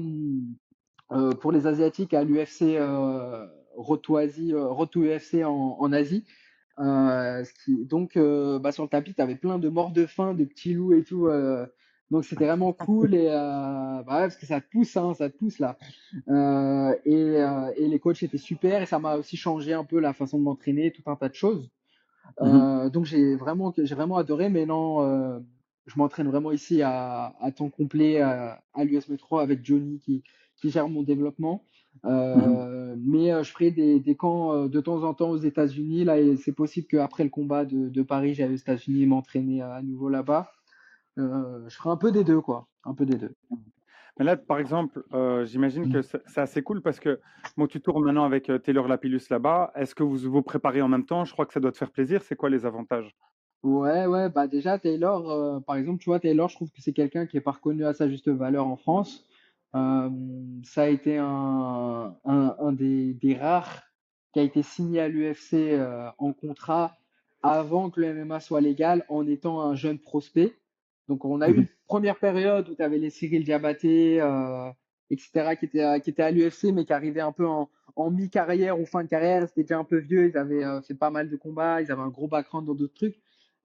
euh, pour les Asiatiques à l'U F C euh, Road to Asie, euh, Road to U F C en, en Asie. Euh, ce qui, donc euh, bah, sur le tapis t'avais plein de morts de faim, de petits loups et tout, euh, donc c'était vraiment cool et, euh, bah, ouais, parce que ça te pousse hein, ça te pousse là euh, et, euh, et les coachs étaient super et ça m'a aussi changé un peu la façon de m'entraîner, tout un tas de choses euh, mm-hmm. donc j'ai vraiment, j'ai vraiment adoré, mais non euh, je m'entraîne vraiment ici à, à temps complet à, à l'U S Métro avec Johnny qui, qui gère mon développement. Euh, mmh. Mais euh, je ferai des, des camps euh, de temps en temps aux États-Unis. Là, et c'est possible qu'après le combat de, de Paris, j'aille aux États-Unis m'entraîner à nouveau là-bas. Euh, je ferai un peu des deux, quoi. Un peu des deux. Mais là, par exemple, euh, j'imagine mmh. que c'est, c'est assez cool parce que bon, tu tournes maintenant avec euh, Taylor Lapillus là-bas. Est-ce que vous vous préparez en même temps ? Je crois que ça doit te faire plaisir. C'est quoi les avantages ? Ouais, ouais. Bah déjà, Taylor, euh, par exemple, tu vois, Taylor, je trouve que c'est quelqu'un qui est pas reconnu à sa juste valeur en France. Euh, ça a été un, un, un des, des rares qui a été signé à l'U F C euh, en contrat avant que le M M A soit légal en étant un jeune prospect. Donc on a eu une première période où tu avais les Cyril Diabaté, euh, et cetera qui étaient qui étaient à l'U F C mais qui arrivaient un peu en, en mi-carrière ou fin de carrière, c'était déjà un peu vieux, ils avaient euh, fait pas mal de combats, ils avaient un gros background dans d'autres trucs.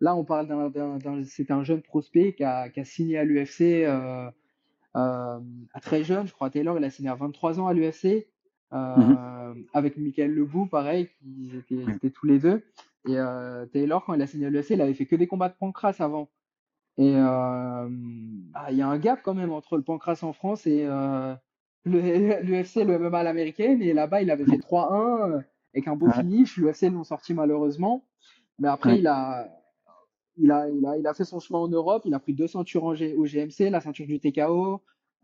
Là on parle d'un, d'un, d'un c'était un jeune prospect qui a, qui a signé à l'U F C euh, Euh, très jeune, je crois. Taylor, il a signé à vingt-trois ans à l'U F C euh, mm-hmm. avec Michael Lebeau, pareil, ils étaient, ils étaient tous les deux. Et euh, Taylor, quand il a signé à l'U F C, il avait fait que des combats de Pancrase avant. Et il euh, bah, y a un gap quand même entre le Pancrase en France et euh, le, l'U F C, le M M A à l'américaine. Et là-bas, il avait fait trois un avec un beau ouais. finish. L'U F C l'ont sorti malheureusement, mais après ouais. il a Il a, il, a, il a fait son chemin en Europe, il a pris deux ceintures en G, au G M C, la ceinture du T K O,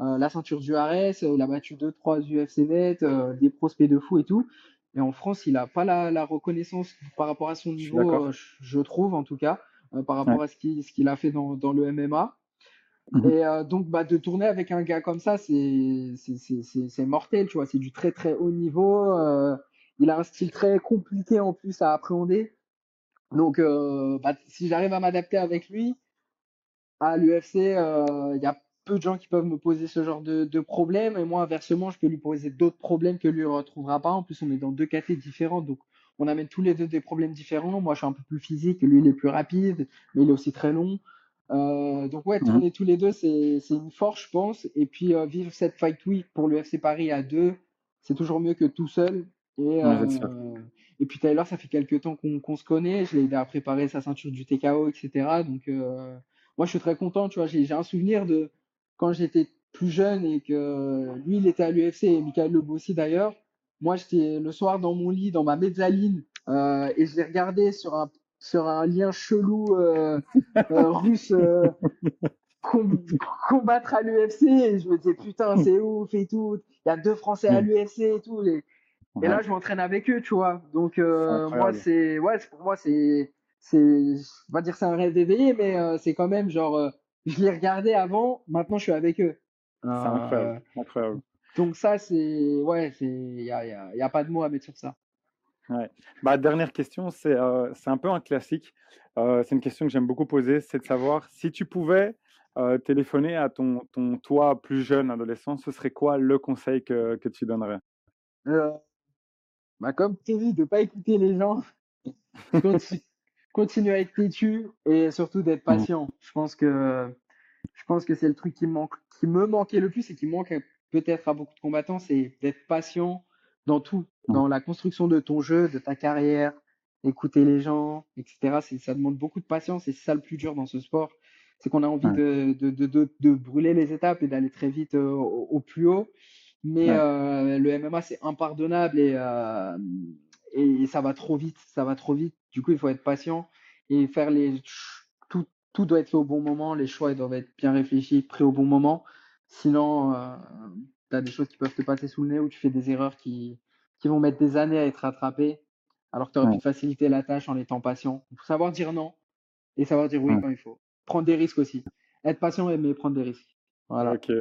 euh, la ceinture du R S, euh, il a battu deux, trois U F C vets, euh, des prospects de fou et tout. Et en France, il n'a pas la, la reconnaissance par rapport à son niveau, je, euh, je, je trouve en tout cas, euh, par rapport ouais. à ce, qui, ce qu'il a fait dans, dans le M M A. Mmh. Et euh, donc, bah, de tourner avec un gars comme ça, c'est, c'est, c'est, c'est, c'est mortel, tu vois, c'est du très très haut niveau. Euh, il a un style très compliqué en plus à appréhender. Donc, euh, bah, si j'arrive à m'adapter avec lui, à l'U F C, il euh, y a peu de gens qui peuvent me poser ce genre de, de problème, et moi inversement je peux lui poser d'autres problèmes que lui ne retrouvera pas. En plus on est dans deux catés différents, donc on amène tous les deux des problèmes différents. Moi je suis un peu plus physique, lui il est plus rapide mais il est aussi très long, euh, donc ouais, tourner tous les deux c'est, c'est une force je pense. Et puis euh, vivre cette Fight Week pour l'U F C Paris à deux, c'est toujours mieux que tout seul. Et, euh, ouais, et puis Taylor, ça fait quelques temps qu'on, qu'on se connaît, je l'ai aidé à préparer sa ceinture du T K O, etc. Donc euh, moi je suis très content, tu vois, j'ai, j'ai un souvenir de quand j'étais plus jeune et que lui il était à l'U F C et Michael Lebeau aussi d'ailleurs. Moi j'étais le soir dans mon lit, dans ma mezzaline, euh, et je l'ai regardé sur un, sur un lien chelou euh, euh, russe euh, com- combattre à l'U F C, et je me disais putain c'est ouf et tout, il y a deux Français à l'U F C et tout, les... Et là, je m'entraîne avec eux, tu vois. Donc, euh, c'est moi, c'est, ouais, c'est, pour moi, c'est, c'est, je vais pas dire c'est un rêve éveillé, mais euh, c'est quand même genre, euh, je les regardais avant, maintenant je suis avec eux. C'est euh, incroyable, incroyable. Donc ça, c'est, ouais, c'est, il y a, y a, y a pas de mots à mettre sur ça. Ouais. Bah dernière question, c'est, euh, c'est un peu un classique. Euh, c'est une question que j'aime beaucoup poser, c'est de savoir si tu pouvais euh, téléphoner à ton, ton toi plus jeune, adolescent, ce serait quoi le conseil que que tu donnerais? Euh... Bah comme prévu, de ne pas écouter les gens, continue, continue à être têtu et surtout d'être patient. Je pense que, je pense que c'est le truc qui, manque, qui me manquait le plus et qui manque peut-être à beaucoup de combattants, c'est d'être patient dans tout, dans la construction de ton jeu, de ta carrière, écouter les gens, et cetera. C'est, ça demande beaucoup de patience et c'est ça le plus dur dans ce sport. C'est qu'on a envie de, de, de, de, de brûler les étapes et d'aller très vite au, au plus haut. Mais ouais. euh, le M M A c'est impardonnable et, euh, et ça va trop vite, ça va trop vite. Du coup il faut être patient et faire les tout, tout doit être fait au bon moment, les choix ils doivent être bien réfléchis, pris au bon moment. Sinon euh, t'as des choses qui peuvent te passer sous le nez ou tu fais des erreurs qui qui vont mettre des années à être rattrapées, alors que t'aurais ouais. pu faciliter la tâche en étant patient. Il faut savoir dire non et savoir dire oui ouais. quand il faut. Prendre des risques aussi. Être patient mais prendre des risques. Voilà. Ok.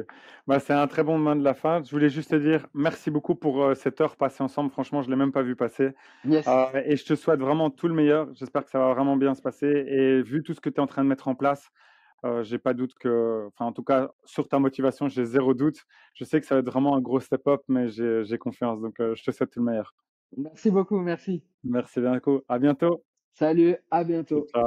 Bah, c'est un très bon moment de la fin. Je voulais juste te dire merci beaucoup pour euh, cette heure passée ensemble. Franchement, je ne l'ai même pas vu passer. Yes. Euh, et je te souhaite vraiment tout le meilleur. J'espère que ça va vraiment bien se passer. Et vu tout ce que tu es en train de mettre en place, euh, je n'ai pas de doute que… Enfin, en tout cas, sur ta motivation, j'ai zéro doute. Je sais que ça va être vraiment un gros step-up, mais j'ai, j'ai confiance. Donc, euh, je te souhaite tout le meilleur. Merci beaucoup. Merci. Merci bien. À bientôt. Salut. À bientôt. Ciao.